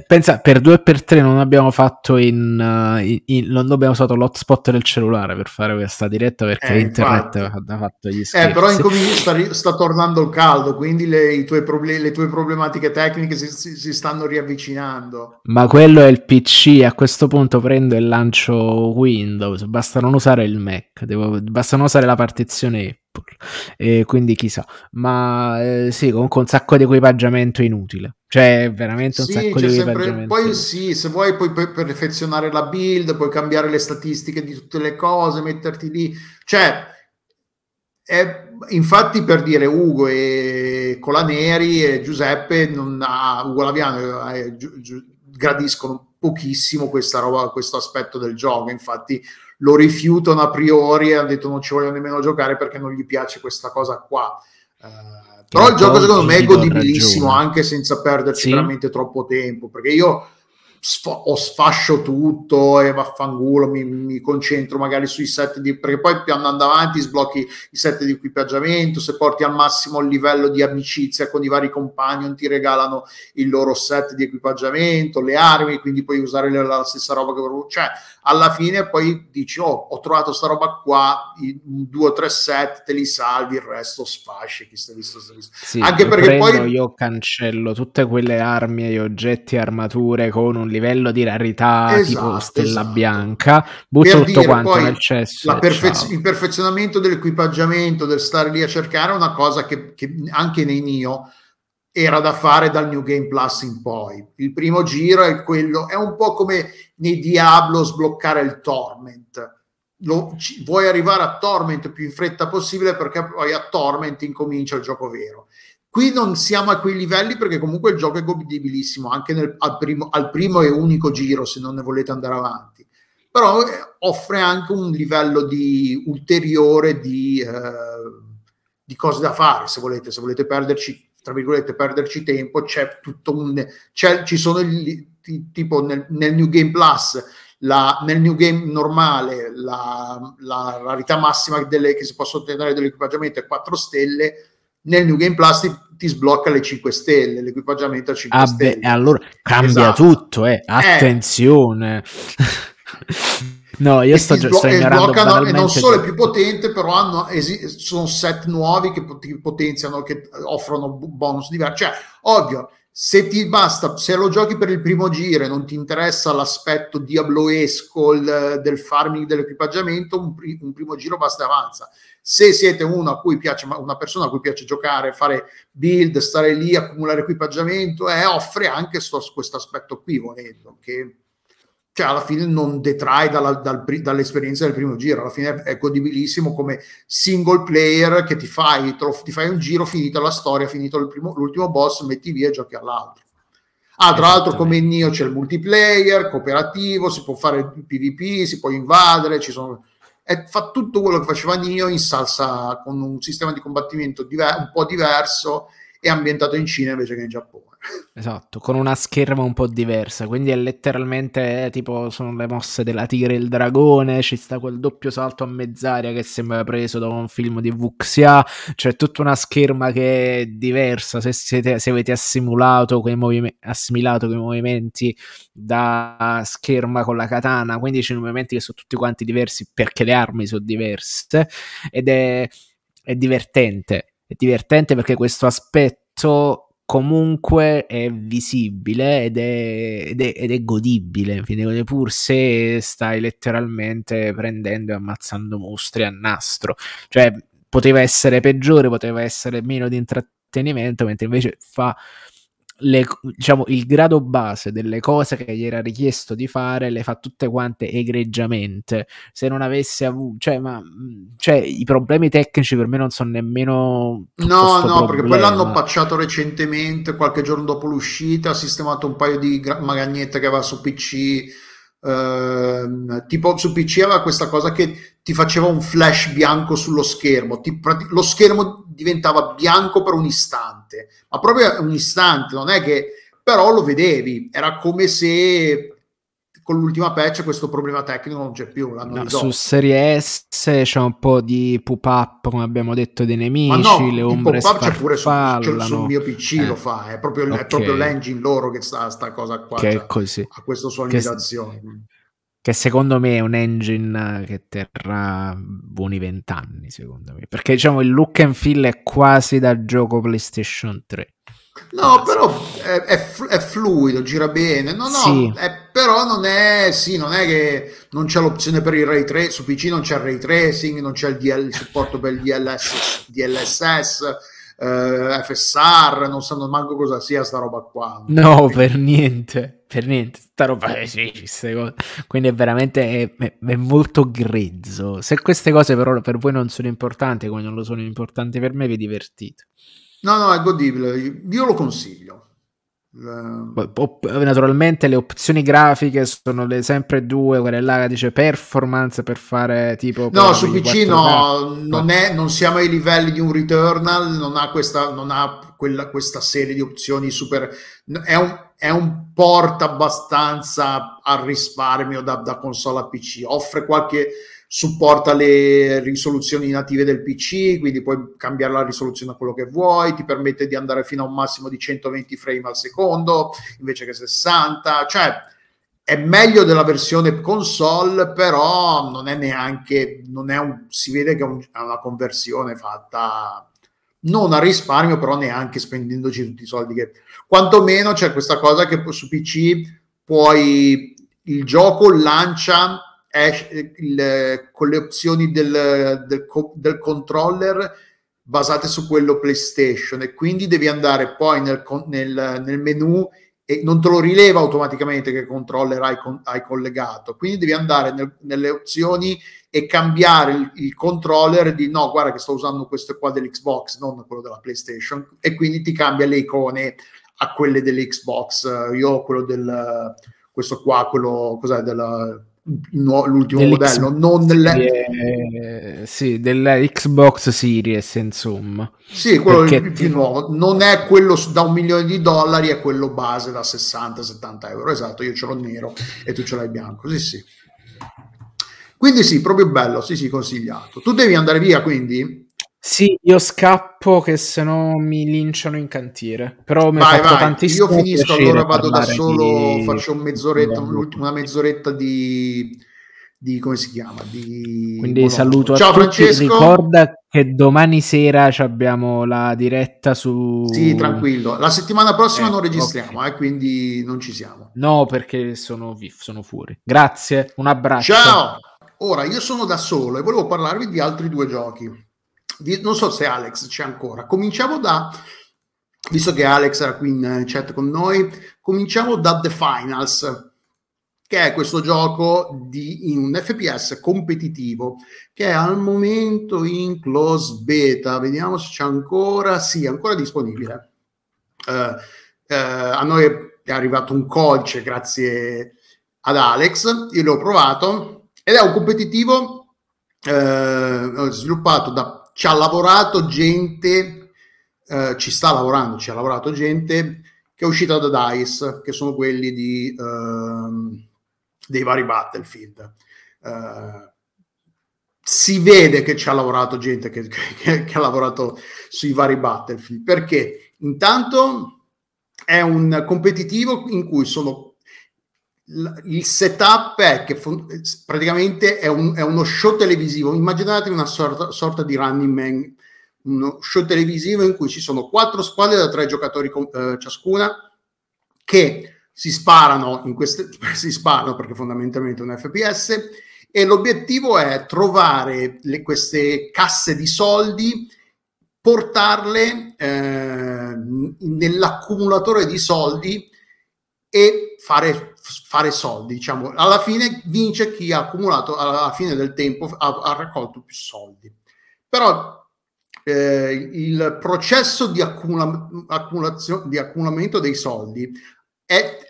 Pensa, per 2x3 non abbiamo fatto non abbiamo usato l'hotspot del cellulare per fare questa diretta, perché internet ha fatto gli scherzi. Però sta tornando il caldo, quindi le tue problematiche tecniche si stanno riavvicinando. Ma quello è il PC, a questo punto prendo e lancio Windows, basta non usare il Mac, basta non usare la partizione Apple, quindi chissà. Ma sì, comunque un sacco di equipaggiamento inutile. Cioè, veramente un sacco di sempre. Poi sì, se vuoi puoi perfezionare la build, puoi cambiare le statistiche di tutte le cose, metterti lì. Cioè, infatti per dire Ugo e Colaneri e Giuseppe, Ugo Laviano gradiscono pochissimo questa roba, questo aspetto del gioco, infatti lo rifiutano a priori e hanno detto non ci vogliono nemmeno giocare perché non gli piace questa cosa qua. Però il gioco secondo me è godibilissimo anche senza perderci veramente troppo tempo, perché io sfascio tutto e vaffanculo, mi concentro magari sui set perché poi più andando avanti sblocchi i set di equipaggiamento, se porti al massimo il livello di amicizia con i vari companion ti regalano il loro set di equipaggiamento, le armi, quindi puoi usare la stessa roba che cioè alla fine poi dici ho trovato sta roba qua, 2 o 3 set te li salvi, il resto sfasci sì, anche perché poi io cancello tutte quelle armi e oggetti e armature con un livello di rarità tipo stella bianca, butto per tutto quanto poi, nel cesso. Il perfezionamento dell'equipaggiamento, del stare lì a cercare, è una cosa che anche nei Nioh era da fare dal New Game Plus in poi. Il primo giro è quello, è un po' come nei Diablo sbloccare il Torment. Vuoi arrivare a Torment più in fretta possibile perché poi a Torment incomincia il gioco vero. Qui non siamo a quei livelli perché comunque il gioco è godibilissimo anche al primo e unico giro se non ne volete andare avanti, però offre anche un livello di ulteriore di cose da fare, se volete perderci, tra virgolette, perderci tempo. C'è tutto tipo nel New Game Plus, nel New Game normale la rarità massima che si possono ottenere dell'equipaggiamento è 4 stelle, nel New Game Plus ti sblocca le 5 stelle, l'equipaggiamento a 5 stelle. Beh, allora cambia tutto, attenzione. No, io sto ignorando banalmente. E non solo è più potente, però sono set nuovi che potenziano, che offrono bonus diversi. Cioè, ovvio, se ti basta, se lo giochi per il primo giro e non ti interessa l'aspetto diabloesco del farming dell'equipaggiamento, un primo giro basta e avanza. Se siete una persona a cui piace giocare, fare build, stare lì, accumulare equipaggiamento, offre anche questo aspetto qui, volendo, che cioè alla fine non detrae dall'esperienza del primo giro. Alla fine è godibilissimo come single player, che ti fai un giro, finita la storia, finito l'ultimo boss, metti via e giochi all'altro. Tra l'altro, come in Nioh c'è il multiplayer cooperativo, si può fare il PvP, si può invadere, fa tutto quello che faceva Nioh in salsa, con un sistema di combattimento un po' diverso e ambientato in Cina invece che in Giappone. Esatto, con una scherma un po' diversa, quindi è letteralmente tipo sono le mosse della tigre e il dragone, ci sta quel doppio salto a mezz'aria che sembra preso da un film di Wuxia, c'è tutta una scherma che è diversa. Se avete assimilato quei movimenti da scherma con la katana, quindi c'è movimenti che sono tutti quanti diversi perché le armi sono diverse, ed è divertente, perché questo aspetto comunque è visibile ed è godibile, pur se stai letteralmente prendendo e ammazzando mostri a nastro. Cioè, poteva essere peggiore, poteva essere meno di intrattenimento, mentre invece fa il grado base delle cose che gli era richiesto di fare, le fa tutte quante egregiamente. Se non avesse avuto i problemi tecnici, per me non sono nemmeno perché poi l'hanno patchato recentemente, qualche giorno dopo l'uscita, ha sistemato un paio di magagnette che aveva su PC. Tipo su PC aveva questa cosa che ti faceva un flash bianco sullo schermo, lo schermo diventava bianco per un istante, ma proprio un istante, non è che però lo vedevi, era come se con l'ultima patch questo problema tecnico non c'è più, su Serie S c'è un po' di pop-up, come abbiamo detto, dei nemici, le ombre sparpallano. Ma no, il pop-up c'è pure sul mio PC, lo fa, è proprio l'engine loro che sta sta cosa qua, che è così. A questo suo limitazione. Che secondo me è un engine che terrà buoni 20 anni, secondo me, perché il look and feel è quasi da gioco PlayStation 3. No, però è fluido, gira bene. Sì. Però non è che non c'è l'opzione per il ray tracing, su PC non c'è il ray tracing, non c'è il supporto per il DLSS, FSR, non sanno manco cosa sia sta roba qua. No, per niente, sta roba esiste, quindi è veramente è molto grezzo. Se queste cose però per voi non sono importanti, come non lo sono importanti per me, vi divertite. No, è godibile, io lo consiglio. Naturalmente le opzioni grafiche sono sempre due, quella là che dice performance per fare tipo... No, su PC no, non siamo ai livelli di un Returnal, non ha questa serie di opzioni super... È un port abbastanza al risparmio da console a PC, offre qualche... supporta le risoluzioni native del PC, quindi puoi cambiare la risoluzione a quello che vuoi, ti permette di andare fino a un massimo di 120 frame al secondo invece che 60, cioè è meglio della versione console, però si vede che è una conversione fatta non a risparmio, però neanche spendendoci tutti i soldi che... Quantomeno c'è questa cosa che su PC il gioco lancia con le opzioni del controller basate su quello PlayStation, e quindi devi andare poi nel menu e non te lo rileva automaticamente che controller hai collegato, quindi devi andare nelle opzioni e cambiare il controller di no, guarda che sto usando questo qua dell'Xbox, non quello della PlayStation, e quindi ti cambia le icone a quelle dell'Xbox. Io ho quello del... questo qua, quello cos'è, della l'ultimo modello, non delle... sì, della Xbox Series, insomma. Sì, quello più nuovo, non è quello da $1 milione, è quello base da 60-70 euro. Esatto, io ce l'ho nero e tu ce l'hai bianco, sì, sì. Quindi sì, proprio bello, sì, sì, consigliato. Tu devi andare via, quindi? Sì, io scappo che sennò mi linciano in cantiere. Però mi vai, fatto tantissimo. Io finisco, allora vado da solo, di... faccio mezz'oretta, l'ultima mezz'oretta di come si chiama? Di... Quindi saluto ciao, a tutti. Francesco. Ricorda che domani sera abbiamo la diretta su... Sì, tranquillo. La settimana prossima non registriamo, okay. Quindi non ci siamo. No, perché sono VIF, sono fuori. Grazie, un abbraccio. Ciao! Ora, io sono da solo e volevo parlarvi di altri due giochi. Non so se Alex c'è ancora. Cominciamo da, visto che Alex era qui in chat con noi, cominciamo da The Finals, che è questo gioco in un FPS competitivo che è al momento in close beta. Vediamo se c'è ancora. Sì, è ancora disponibile. A noi è arrivato un codice grazie ad Alex. Io l'ho provato ed è un competitivo sviluppato da... Ci ha lavorato gente, ci ha lavorato gente che è uscita da DICE, che sono quelli dei vari Battlefield. Si vede che ci ha lavorato gente che ha lavorato sui vari Battlefield, perché intanto è un competitivo in cui il setup è che praticamente è uno show televisivo. Immaginatevi una sorta di Running Man, uno show televisivo in cui ci sono 4 squadre da 3 giocatori ciascuna che si sparano, perché fondamentalmente è un FPS, e l'obiettivo è trovare queste casse di soldi, portarle nell'accumulatore di soldi e fare soldi, diciamo. Alla fine vince chi ha accumulato, alla fine del tempo ha raccolto più soldi. Però il processo di accumulamento dei soldi è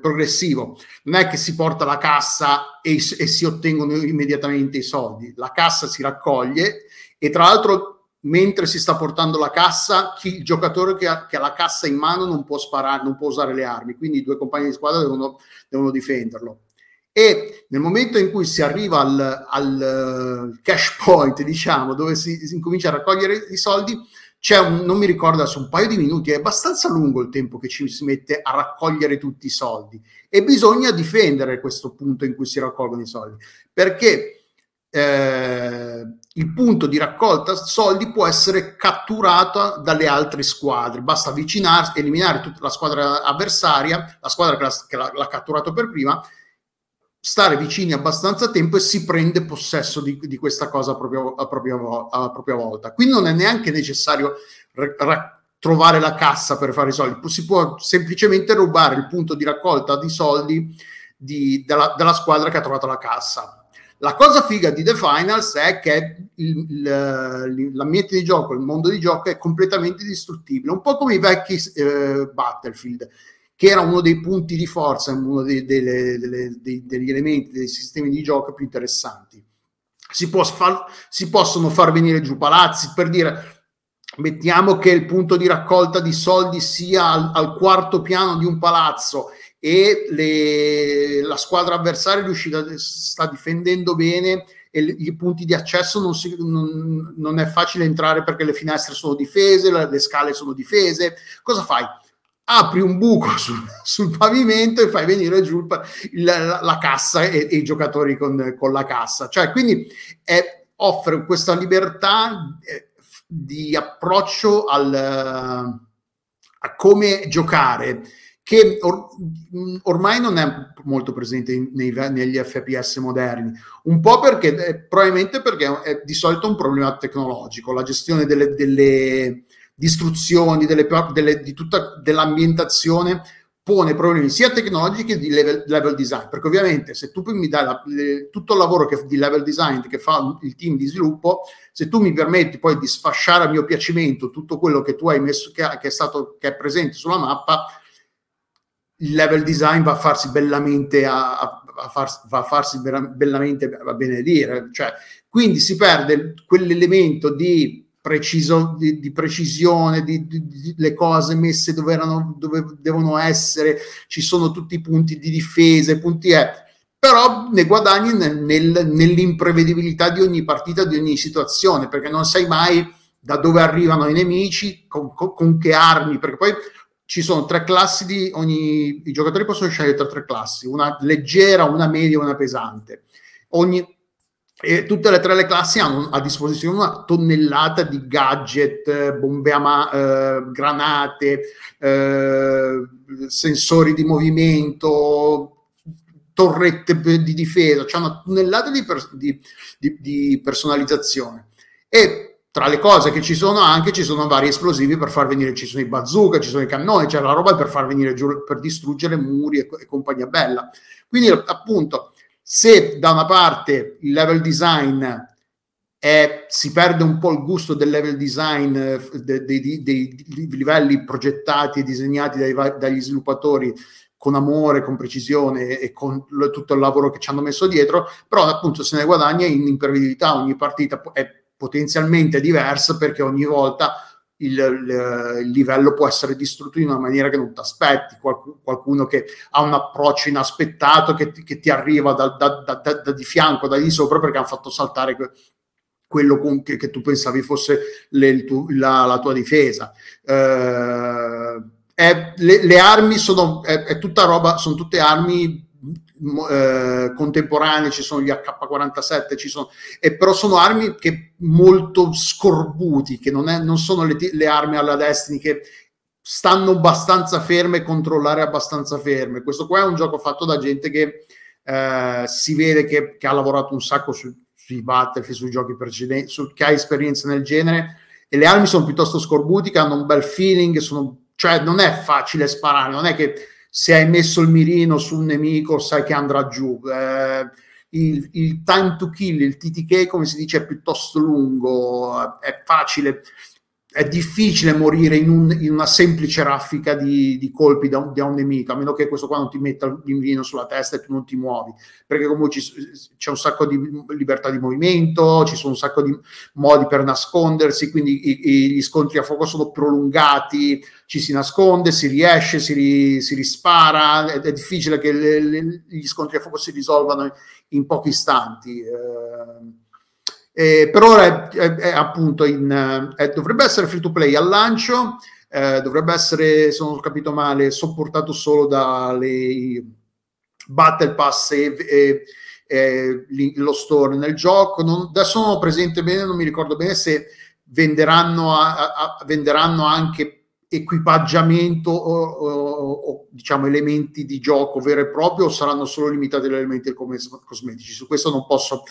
progressivo, non è che si porta la cassa e si ottengono immediatamente i soldi. La cassa si raccoglie e, tra l'altro, mentre si sta portando la cassa, il giocatore che ha la cassa in mano non può sparare, non può usare le armi, quindi i 2 compagni di squadra devono difenderlo. E nel momento in cui si arriva al cash point, diciamo, dove si incomincia a raccogliere i soldi, c'è non mi ricordo, adesso un paio di minuti, è abbastanza lungo il tempo che ci si mette a raccogliere tutti i soldi, e bisogna difendere questo punto in cui si raccolgono i soldi, perché il punto di raccolta soldi può essere catturato dalle altre squadre. Basta avvicinarsi, eliminare tutta la squadra avversaria, la squadra che l'ha catturato per prima, stare vicini abbastanza tempo e si prende possesso di questa cosa a propria volta. Quindi non è neanche necessario trovare la cassa per fare i soldi, si può semplicemente rubare il punto di raccolta di soldi della squadra che ha trovato la cassa. La cosa figa di The Finals è che l'ambiente di gioco, il mondo di gioco è completamente distruttibile, un po' come i vecchi Battlefield, che era uno dei punti di forza, uno degli elementi, dei sistemi di gioco più interessanti. Si possono far venire giù palazzi, per dire... Mettiamo che il punto di raccolta di soldi sia al 4° piano di un palazzo e la squadra avversaria sta difendendo bene e i punti di accesso non è facile entrare perché le finestre sono difese, le scale sono difese. Cosa fai? Apri un buco sul pavimento e fai venire giù la cassa e i giocatori con la cassa. Cioè, quindi offre questa libertà... di approccio a come giocare, che ormai non è molto presente negli FPS moderni, un po' perché probabilmente perché è di solito un problema tecnologico, la gestione delle distruzioni, dell'ambientazione pone problemi sia tecnologici che di level design, perché ovviamente se tu mi dai tutto il lavoro di level design che fa il team di sviluppo, se tu mi permetti poi di sfasciare a mio piacimento tutto quello che tu hai messo, che è presente sulla mappa, il level design va a farsi bellamente a benedire, cioè, quindi si perde quell'elemento di precisione, le cose messe dove erano, dove devono essere, ci sono tutti i punti di difesa, i punti però ne guadagni nell'imprevedibilità di ogni partita, di ogni situazione, perché non sai mai da dove arrivano i nemici, con che armi, perché poi ci sono tre classi i giocatori possono scegliere tra tre classi, una leggera, una media e una pesante. E tutte e tre le classi hanno a disposizione una tonnellata di gadget, bombe granate, sensori di movimento, torrette di difesa, cioè una tonnellata di personalizzazione. E tra le cose che ci sono vari esplosivi per far venire, ci sono i bazooka, ci sono i cannoni, c'è la roba per far venire giù, per distruggere muri e compagnia bella. Quindi appunto, se da una parte il level design si perde un po' il gusto del level design dei livelli progettati e disegnati dagli sviluppatori con amore, con precisione e con tutto il lavoro che ci hanno messo dietro, però appunto se ne guadagna in imprevedibilità, ogni partita è potenzialmente diversa perché ogni volta il livello può essere distrutto in una maniera che non ti aspetti, qualcuno che ha un approccio inaspettato che ti arriva da di fianco, da di sopra, perché hanno fatto saltare quello che tu pensavi fosse la tua difesa. Le armi sono tutte armi contemporanee, ci sono gli AK-47, però sono armi che molto scorbuti, che non sono le armi alla Destiny, che stanno abbastanza ferme, controllare abbastanza ferme. Questo qua è un gioco fatto da gente che si vede che ha lavorato un sacco sui Battlefield, sui giochi precedenti, che ha esperienza nel genere, e le armi sono piuttosto scorbutiche, hanno un bel feeling, cioè non è facile sparare, non è che se hai messo il mirino su un nemico sai che andrà giù, il time to kill, il TTK come si dice, è piuttosto lungo, è difficile morire in una semplice raffica di colpi da un nemico, a meno che questo qua non ti metta il mirino sulla testa e tu non ti muovi, perché comunque c'è un sacco di libertà di movimento, ci sono un sacco di modi per nascondersi, quindi gli scontri a fuoco sono prolungati, ci si nasconde, si riesce, si rispara, è difficile che gli scontri a fuoco si risolvano in pochi istanti. Per ora è appunto dovrebbe essere free to play al lancio, dovrebbe essere, se non ho capito male, sopportato solo dalle Battle Pass e lo store nel gioco. Adesso non ho presente bene, non mi ricordo bene se venderanno, venderanno anche equipaggiamento o diciamo elementi di gioco vero e proprio, o saranno solo limitati agli elementi cosmetici. Su questo non posso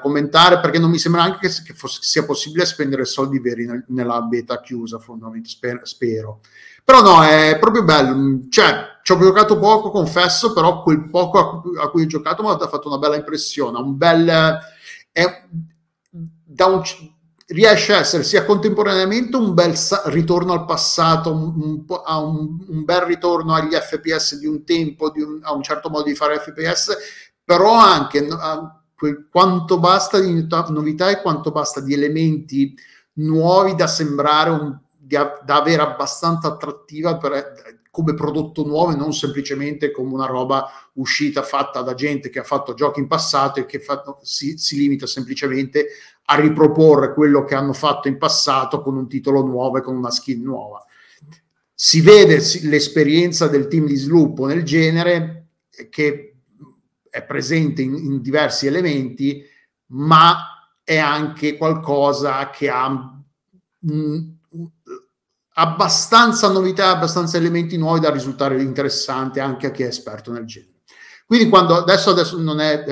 commentare, perché non mi sembra anche che sia possibile spendere soldi veri nella beta chiusa, fondamentalmente, spero. Però no, è proprio bello, cioè ci ho giocato poco, confesso, però quel poco a cui ho giocato mi ha fatto una bella impressione, riesce a essere sia contemporaneamente un bel ritorno al passato, un bel ritorno agli FPS di un tempo, a un certo modo di fare FPS, però anche quanto basta di novità e quanto basta di elementi nuovi da sembrare da avere abbastanza attrattiva come prodotto nuovo, e non semplicemente come una roba uscita fatta da gente che ha fatto giochi in passato e che si limita semplicemente a riproporre quello che hanno fatto in passato con un titolo nuovo e con una skin nuova. Si vede l'esperienza del team di sviluppo nel genere, che è presente in diversi elementi, ma è anche qualcosa che ha abbastanza novità, abbastanza elementi nuovi da risultare interessante anche a chi è esperto nel genere. Quindi adesso non è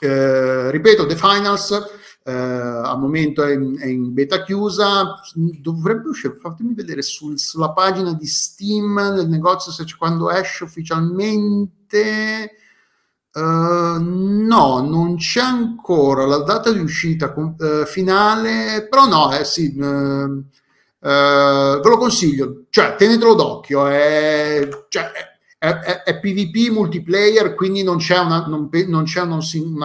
ripeto, The Finals al momento è in beta chiusa, dovrebbe uscire, fatemi vedere sulla pagina di Steam del negozio se quando esce ufficialmente. No, non c'è ancora la data di uscita finale, però no, sì, Ve lo consiglio, cioè tenetelo d'occhio, è PvP multiplayer, quindi non c'è una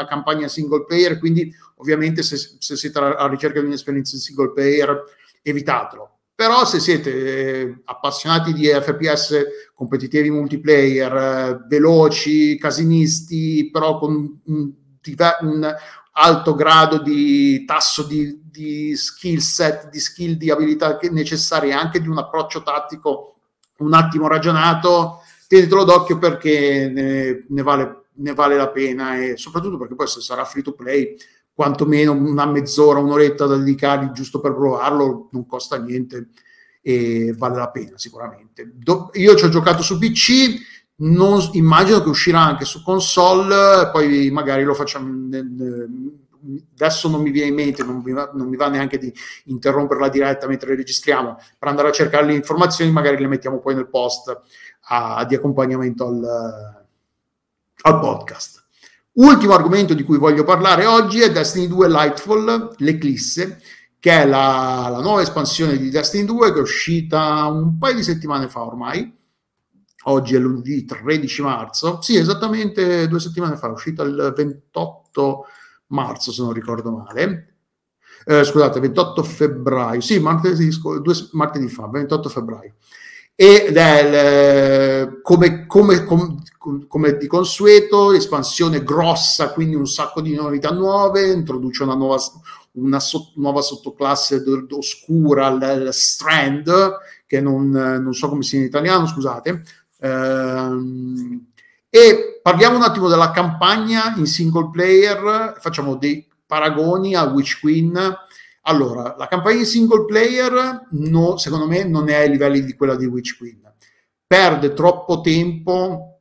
campagna single player, quindi ovviamente se siete alla ricerca di un'esperienza in single player evitatelo, però se siete appassionati di FPS competitivi multiplayer, veloci, casinisti, però con un alto grado di tasso di skill set, di skill, di abilità necessarie, anche di un approccio tattico un attimo ragionato, tenetelo d'occhio perché ne vale la pena, e soprattutto perché poi se sarà free to play quantomeno una mezz'ora, un'oretta da dedicargli giusto per provarlo non costa niente e vale la pena sicuramente. Io ci ho giocato su PC, non immagino che uscirà anche su console, poi magari lo facciamo adesso non mi viene in mente, non mi va neanche di interrompere la diretta mentre registriamo per andare a cercare le informazioni, magari le mettiamo poi nel post di accompagnamento al podcast. Ultimo argomento di cui voglio parlare oggi è Destiny 2 Lightfall, l'eclisse, che è la nuova espansione di Destiny 2 che è uscita un paio di settimane fa ormai. Oggi è lunedì 13 marzo, sì, esattamente 2 settimane fa, è uscita il 28 marzo, se non ricordo male. Scusate, 28 febbraio, sì, martedì fa, 28 febbraio. Ed è come di consueto, espansione grossa, quindi un sacco di novità nuove, introduce una nuova sottoclasse oscura, il Strand, che non so come sia in italiano, scusate. E parliamo un attimo della campagna in single player, facciamo dei paragoni a Witch Queen. Allora, la campagna in single player secondo me non è ai livelli di quella di Witch Queen, perde troppo tempo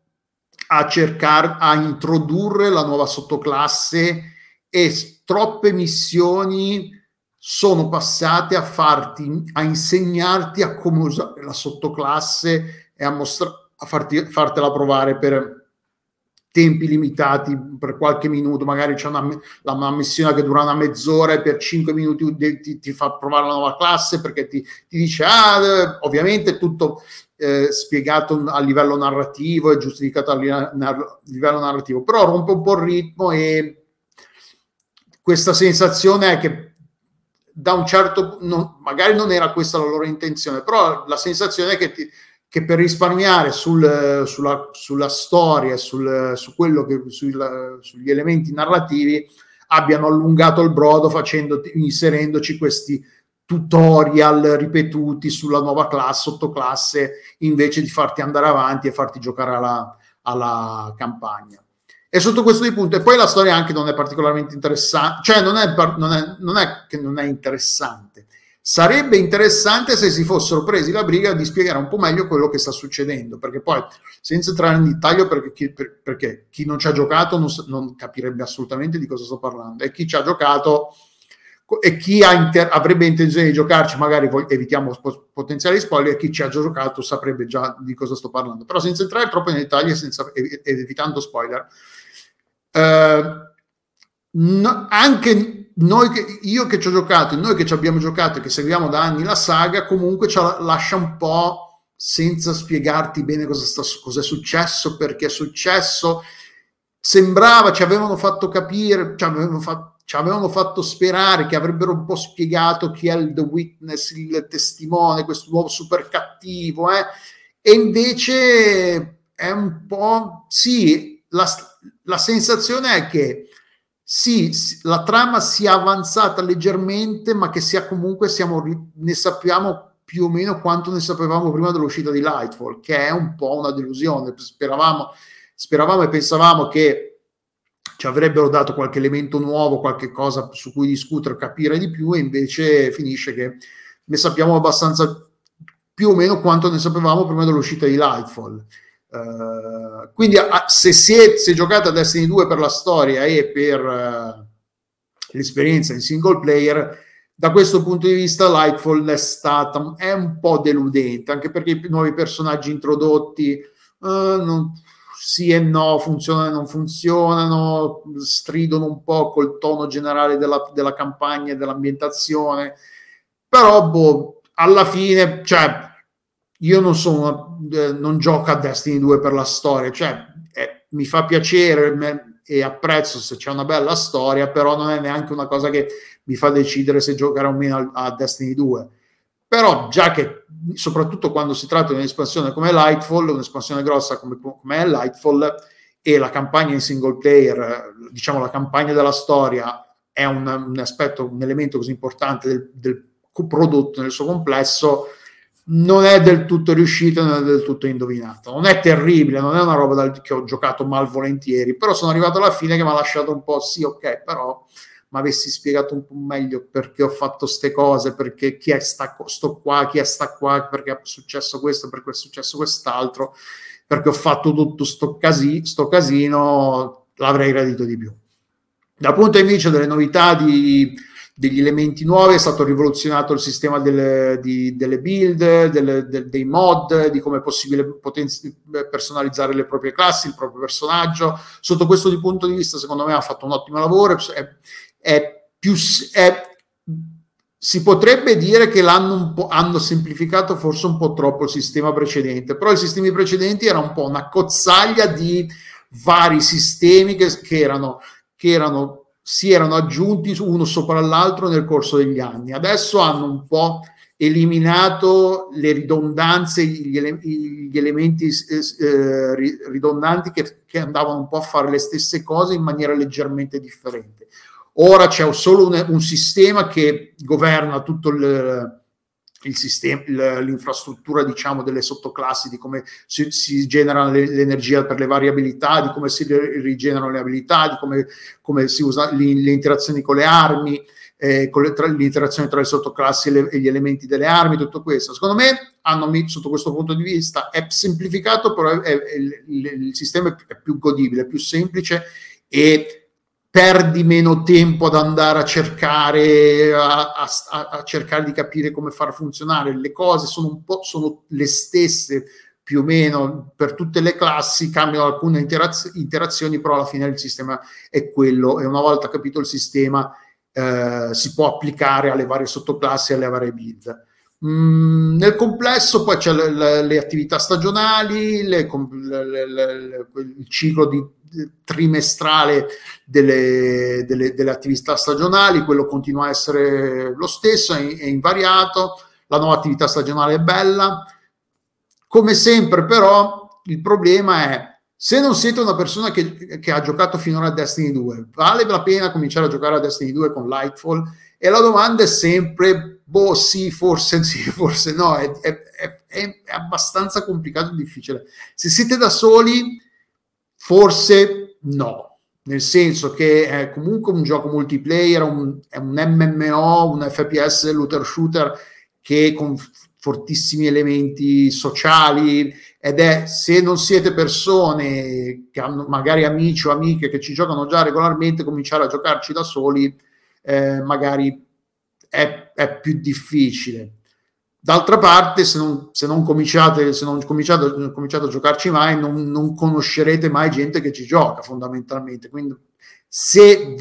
a introdurre la nuova sottoclasse e troppe missioni sono passate a insegnarti a come usare la sottoclasse e a fartela provare per tempi limitati, per qualche minuto, magari c'è una missione che dura una mezz'ora e per 5 minuti ti fa provare la nuova classe perché ti dice, ovviamente tutto spiegato a livello narrativo e giustificato a livello narrativo, però rompe un po' il ritmo, e questa sensazione è che da un certo magari non era questa la loro intenzione, però la sensazione è che per risparmiare sulla storia, sugli elementi narrativi, abbiano allungato il brodo inserendoci questi tutorial ripetuti sulla nuova classe, sottoclasse, invece di farti andare avanti e farti giocare alla campagna. E sotto questo di punto, e poi la storia anche non è particolarmente interessante, cioè non è interessante. Sarebbe interessante se si fossero presi la briga di spiegare un po' meglio quello che sta succedendo, perché poi, senza entrare in dettaglio, perché chi non ci ha giocato non capirebbe assolutamente di cosa sto parlando, e chi ci ha giocato e chi avrebbe intenzione di giocarci, magari evitiamo potenziali spoiler, e chi ci ha già giocato saprebbe già di cosa sto parlando, però senza entrare troppo nei dettagli ed evitando spoiler. Anche noi io che ci ho giocato e noi che ci abbiamo giocato e che seguiamo da anni la saga, comunque ci lascia un po' senza spiegarti bene cosa è successo, perché è successo. Sembrava, ci avevano fatto capire, ci avevano fatto sperare che avrebbero un po' spiegato chi è il The Witness, il testimone, questo uomo super cattivo, e invece è un po'... Sì, la sensazione è che sì, la trama sia avanzata leggermente, ma che sia comunque ne sappiamo più o meno quanto ne sapevamo prima dell'uscita di Lightfall, che è un po' una delusione. Speravamo e pensavamo che ci avrebbero dato qualche elemento nuovo, qualche cosa su cui discutere, capire di più, e invece finisce che ne sappiamo abbastanza più o meno quanto ne sapevamo prima dell'uscita di Lightfall. Quindi se giocate a Destiny 2 per la storia e per l'esperienza in single player, da questo punto di vista Lightfall è un po' deludente, anche perché i nuovi personaggi introdotti sì e no, funzionano e non funzionano, stridono un po' col tono generale della campagna e dell'ambientazione, però alla fine, cioè, io non sono non gioco a Destiny 2 per la storia, cioè mi fa piacere e apprezzo se c'è una bella storia, però non è neanche una cosa che mi fa decidere se giocare o meno a Destiny 2. Però già che, soprattutto quando si tratta di un'espansione come Lightfall, un'espansione grossa come è Lightfall, e la campagna in single player, diciamo la campagna della storia, è un aspetto, un elemento così importante del prodotto nel suo complesso, non è del tutto riuscito, non è del tutto indovinato. Non è terribile, non è una roba che ho giocato malvolentieri, però sono arrivato alla fine che mi ha lasciato un po', sì, ok, però mi avessi spiegato un po' meglio perché ho fatto ste cose, perché chi è sto qua, chi è sta qua, perché è successo questo, perché è successo quest'altro, perché ho fatto tutto sto casino, l'avrei gradito di più. Dal punto invece delle novità degli elementi nuovi, è stato rivoluzionato il sistema delle build, dei mod, di come è possibile personalizzare le proprie classi, il proprio personaggio. Sotto questo di punto di vista, secondo me, ha fatto un ottimo lavoro. Si potrebbe dire che hanno semplificato forse un po' troppo il sistema precedente, però i sistemi precedenti era un po' una cozzaglia di vari sistemi si erano aggiunti uno sopra l'altro nel corso degli anni. Adesso hanno un po' eliminato le ridondanze, gli elementi ridondanti che andavano un po' a fare le stesse cose in maniera leggermente differente. Ora c'è solo un sistema che governa tutto l'infrastruttura, diciamo, delle sottoclassi, di come si genera l'energia per le varie abilità, di come si rigenerano le abilità, di come si usa le interazioni con le armi, l'interazione tra le sottoclassi e gli elementi delle armi. Tutto questo, secondo me, sotto questo punto di vista è semplificato, però il sistema è più godibile, è più semplice e perdi meno tempo ad andare a cercare, a cercare di capire come far funzionare. Le cose sono le stesse più o meno per tutte le classi, cambiano alcune interazioni, però alla fine il sistema è quello, e una volta capito il sistema si può applicare alle varie sottoclassi e alle varie build. Nel complesso poi c'è le attività stagionali, il ciclo trimestrale delle attività stagionali, quello continua a essere lo stesso, è invariato. La nuova attività stagionale è bella come sempre, però il problema è, se non siete una persona che ha giocato finora a Destiny 2, vale la pena cominciare a giocare a Destiny 2 con Lightfall? E la domanda è sempre, boh, sì, forse no, è abbastanza complicato e difficile. Se siete da soli, forse no, nel senso che è comunque un gioco multiplayer, è un MMO, un FPS looter shooter che con fortissimi elementi sociali, ed è, se non siete persone che hanno magari amici o amiche che ci giocano già regolarmente, cominciare a giocarci da soli magari è più difficile. D'altra parte, se non cominciate a giocarci mai, non conoscerete mai gente che ci gioca, fondamentalmente. Quindi se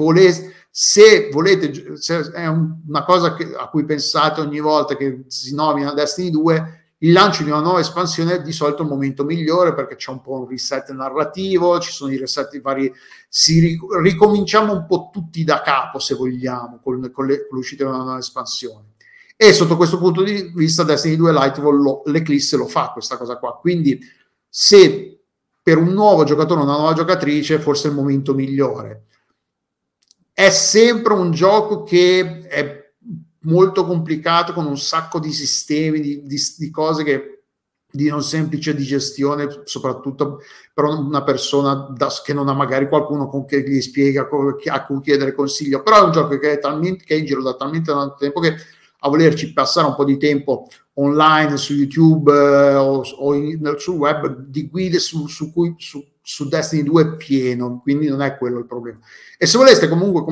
è una cosa a cui pensate ogni volta che si nomina Destiny 2, il lancio di una nuova espansione è di solito il momento migliore, perché c'è un po' un reset narrativo, ci sono i reset vari, ricominciamo un po' tutti da capo, se vogliamo, con l'uscita di una nuova espansione. E sotto questo punto di vista Destiny 2 Lightfall, l'Eclisse lo fa questa cosa qua. Quindi se per un nuovo giocatore o una nuova giocatrice, forse è il momento migliore. È sempre un gioco che è molto complicato, con un sacco di sistemi, di cose di non semplice digestione, soprattutto per una persona che non ha magari qualcuno con che gli spiega, a cui chiedere consiglio. Però è un gioco che è in giro da talmente tanto tempo che, a volerci passare un po' di tempo online, su YouTube sul web, di guide su Destiny 2 è pieno, quindi non è quello il problema. E se voleste comunque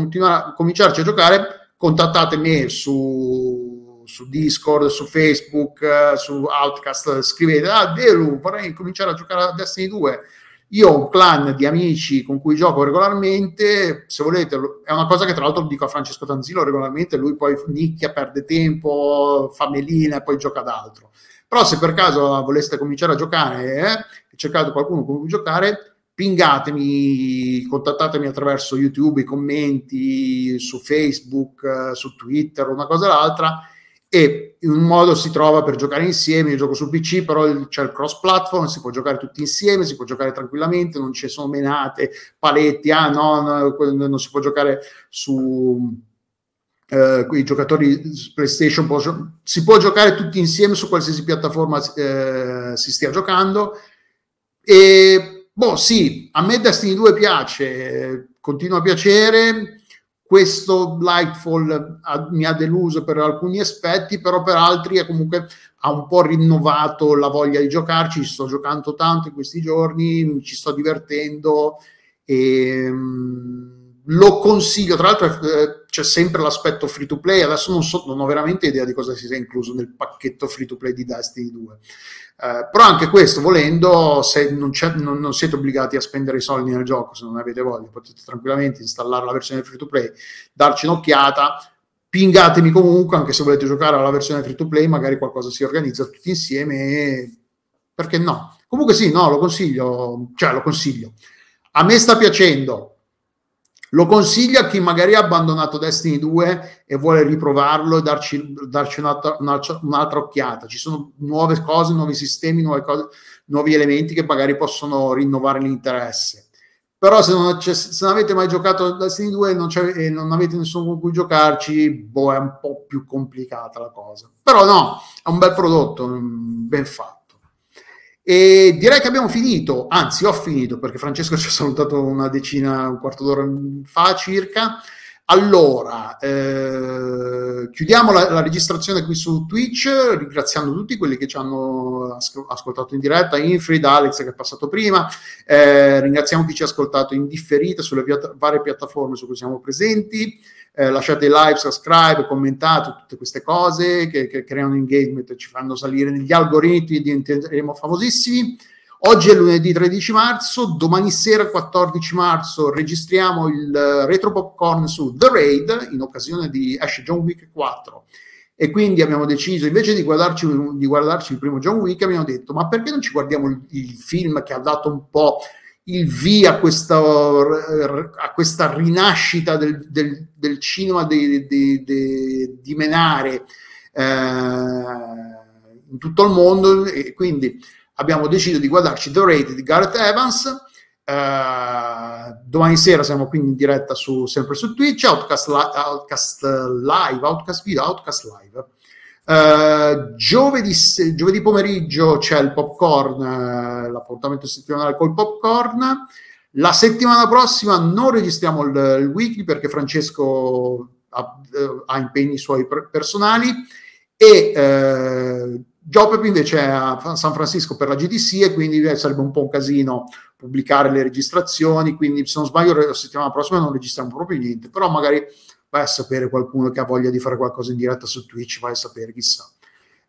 cominciarci a giocare, contattate me su Discord, su Facebook, su Outcast, scrivete: ah, Delu, vorrei cominciare a giocare a Destiny 2. Io ho un clan di amici con cui gioco regolarmente, se volete, è una cosa che tra l'altro dico a Francesco Tanzillo regolarmente, lui poi nicchia, perde tempo, fa melina e poi gioca ad altro. Però se per caso voleste cominciare a giocare e cercate qualcuno con cui giocare, pingatemi, contattatemi attraverso YouTube, i commenti, su Facebook, su Twitter, una cosa o l'altra, e in un modo si trova per giocare insieme. Io gioco sul PC, però c'è il cross platform, si può giocare tutti insieme, si può giocare tranquillamente, non ci sono menate, paletti, non si può giocare su i giocatori PlayStation, si può giocare tutti insieme su qualsiasi piattaforma si stia giocando. E boh, sì, a me Destiny 2 piace, continua a piacere. Questo Lightfall mi ha deluso per alcuni aspetti, però per altri è comunque, ha un po' rinnovato la voglia di giocarci. Sto giocando tanto in questi giorni, mi ci sto divertendo e lo consiglio. Tra l'altro c'è sempre l'aspetto free to play, adesso non ho veramente idea di cosa si sia incluso nel pacchetto free to play di Destiny 2, però anche questo, volendo, se non siete obbligati a spendere i soldi nel gioco, se non avete voglia potete tranquillamente installare la versione free to play, darci un'occhiata. Pingatemi comunque, anche se volete giocare alla versione free to play, magari qualcosa si organizza tutti insieme, e perché no? Comunque sì, no, lo consiglio, cioè lo consiglio, a me sta piacendo. Lo consiglio a chi magari ha abbandonato Destiny 2 e vuole riprovarlo e darci un'altra occhiata. Ci sono nuove cose, nuovi sistemi, nuovi elementi che magari possono rinnovare l'interesse. Però se non avete mai giocato Destiny 2 e non avete nessuno con cui giocarci, boh, è un po' più complicata la cosa. Però no, è un bel prodotto, ben fatto. E direi che abbiamo finito, anzi ho finito, perché Francesco ci ha salutato un quarto d'ora fa circa. Allora chiudiamo la registrazione qui su Twitch, ringraziando tutti quelli che ci hanno ascoltato in diretta, Infrid, Alex che è passato prima, ringraziamo chi ci ha ascoltato in differita sulle varie piattaforme su cui siamo presenti. Lasciate like, subscribe, commentate, tutte queste cose che creano engagement e ci fanno salire negli algoritmi, diventeremo famosissimi. Oggi è lunedì 13 marzo, domani sera 14 marzo registriamo il Retro Popcorn su The Raid in occasione di esce John Wick 4, e quindi abbiamo deciso, invece di guardarci il primo John Wick, abbiamo detto ma perché non ci guardiamo il film che ha dato un po' il via a questa rinascita del cinema di Menare in tutto il mondo, e quindi abbiamo deciso di guardarci The Raid di Gareth Evans. Domani sera siamo quindi in diretta sempre su Twitch, Outcast Live. Giovedì pomeriggio c'è il popcorn, l'appuntamento settimanale col popcorn. La settimana prossima non registriamo il weekly perché Francesco ha impegni suoi personali, e Giopep invece è a San Francisco per la GDC, e quindi sarebbe un po' un casino pubblicare le registrazioni, quindi se non sbaglio la settimana prossima non registriamo proprio niente, però magari vai a sapere, qualcuno che ha voglia di fare qualcosa in diretta su Twitch, vai a sapere, chissà.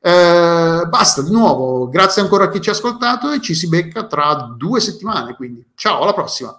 Basta, di nuovo, grazie ancora a chi ci ha ascoltato e ci si becca tra 2 settimane, quindi ciao, alla prossima!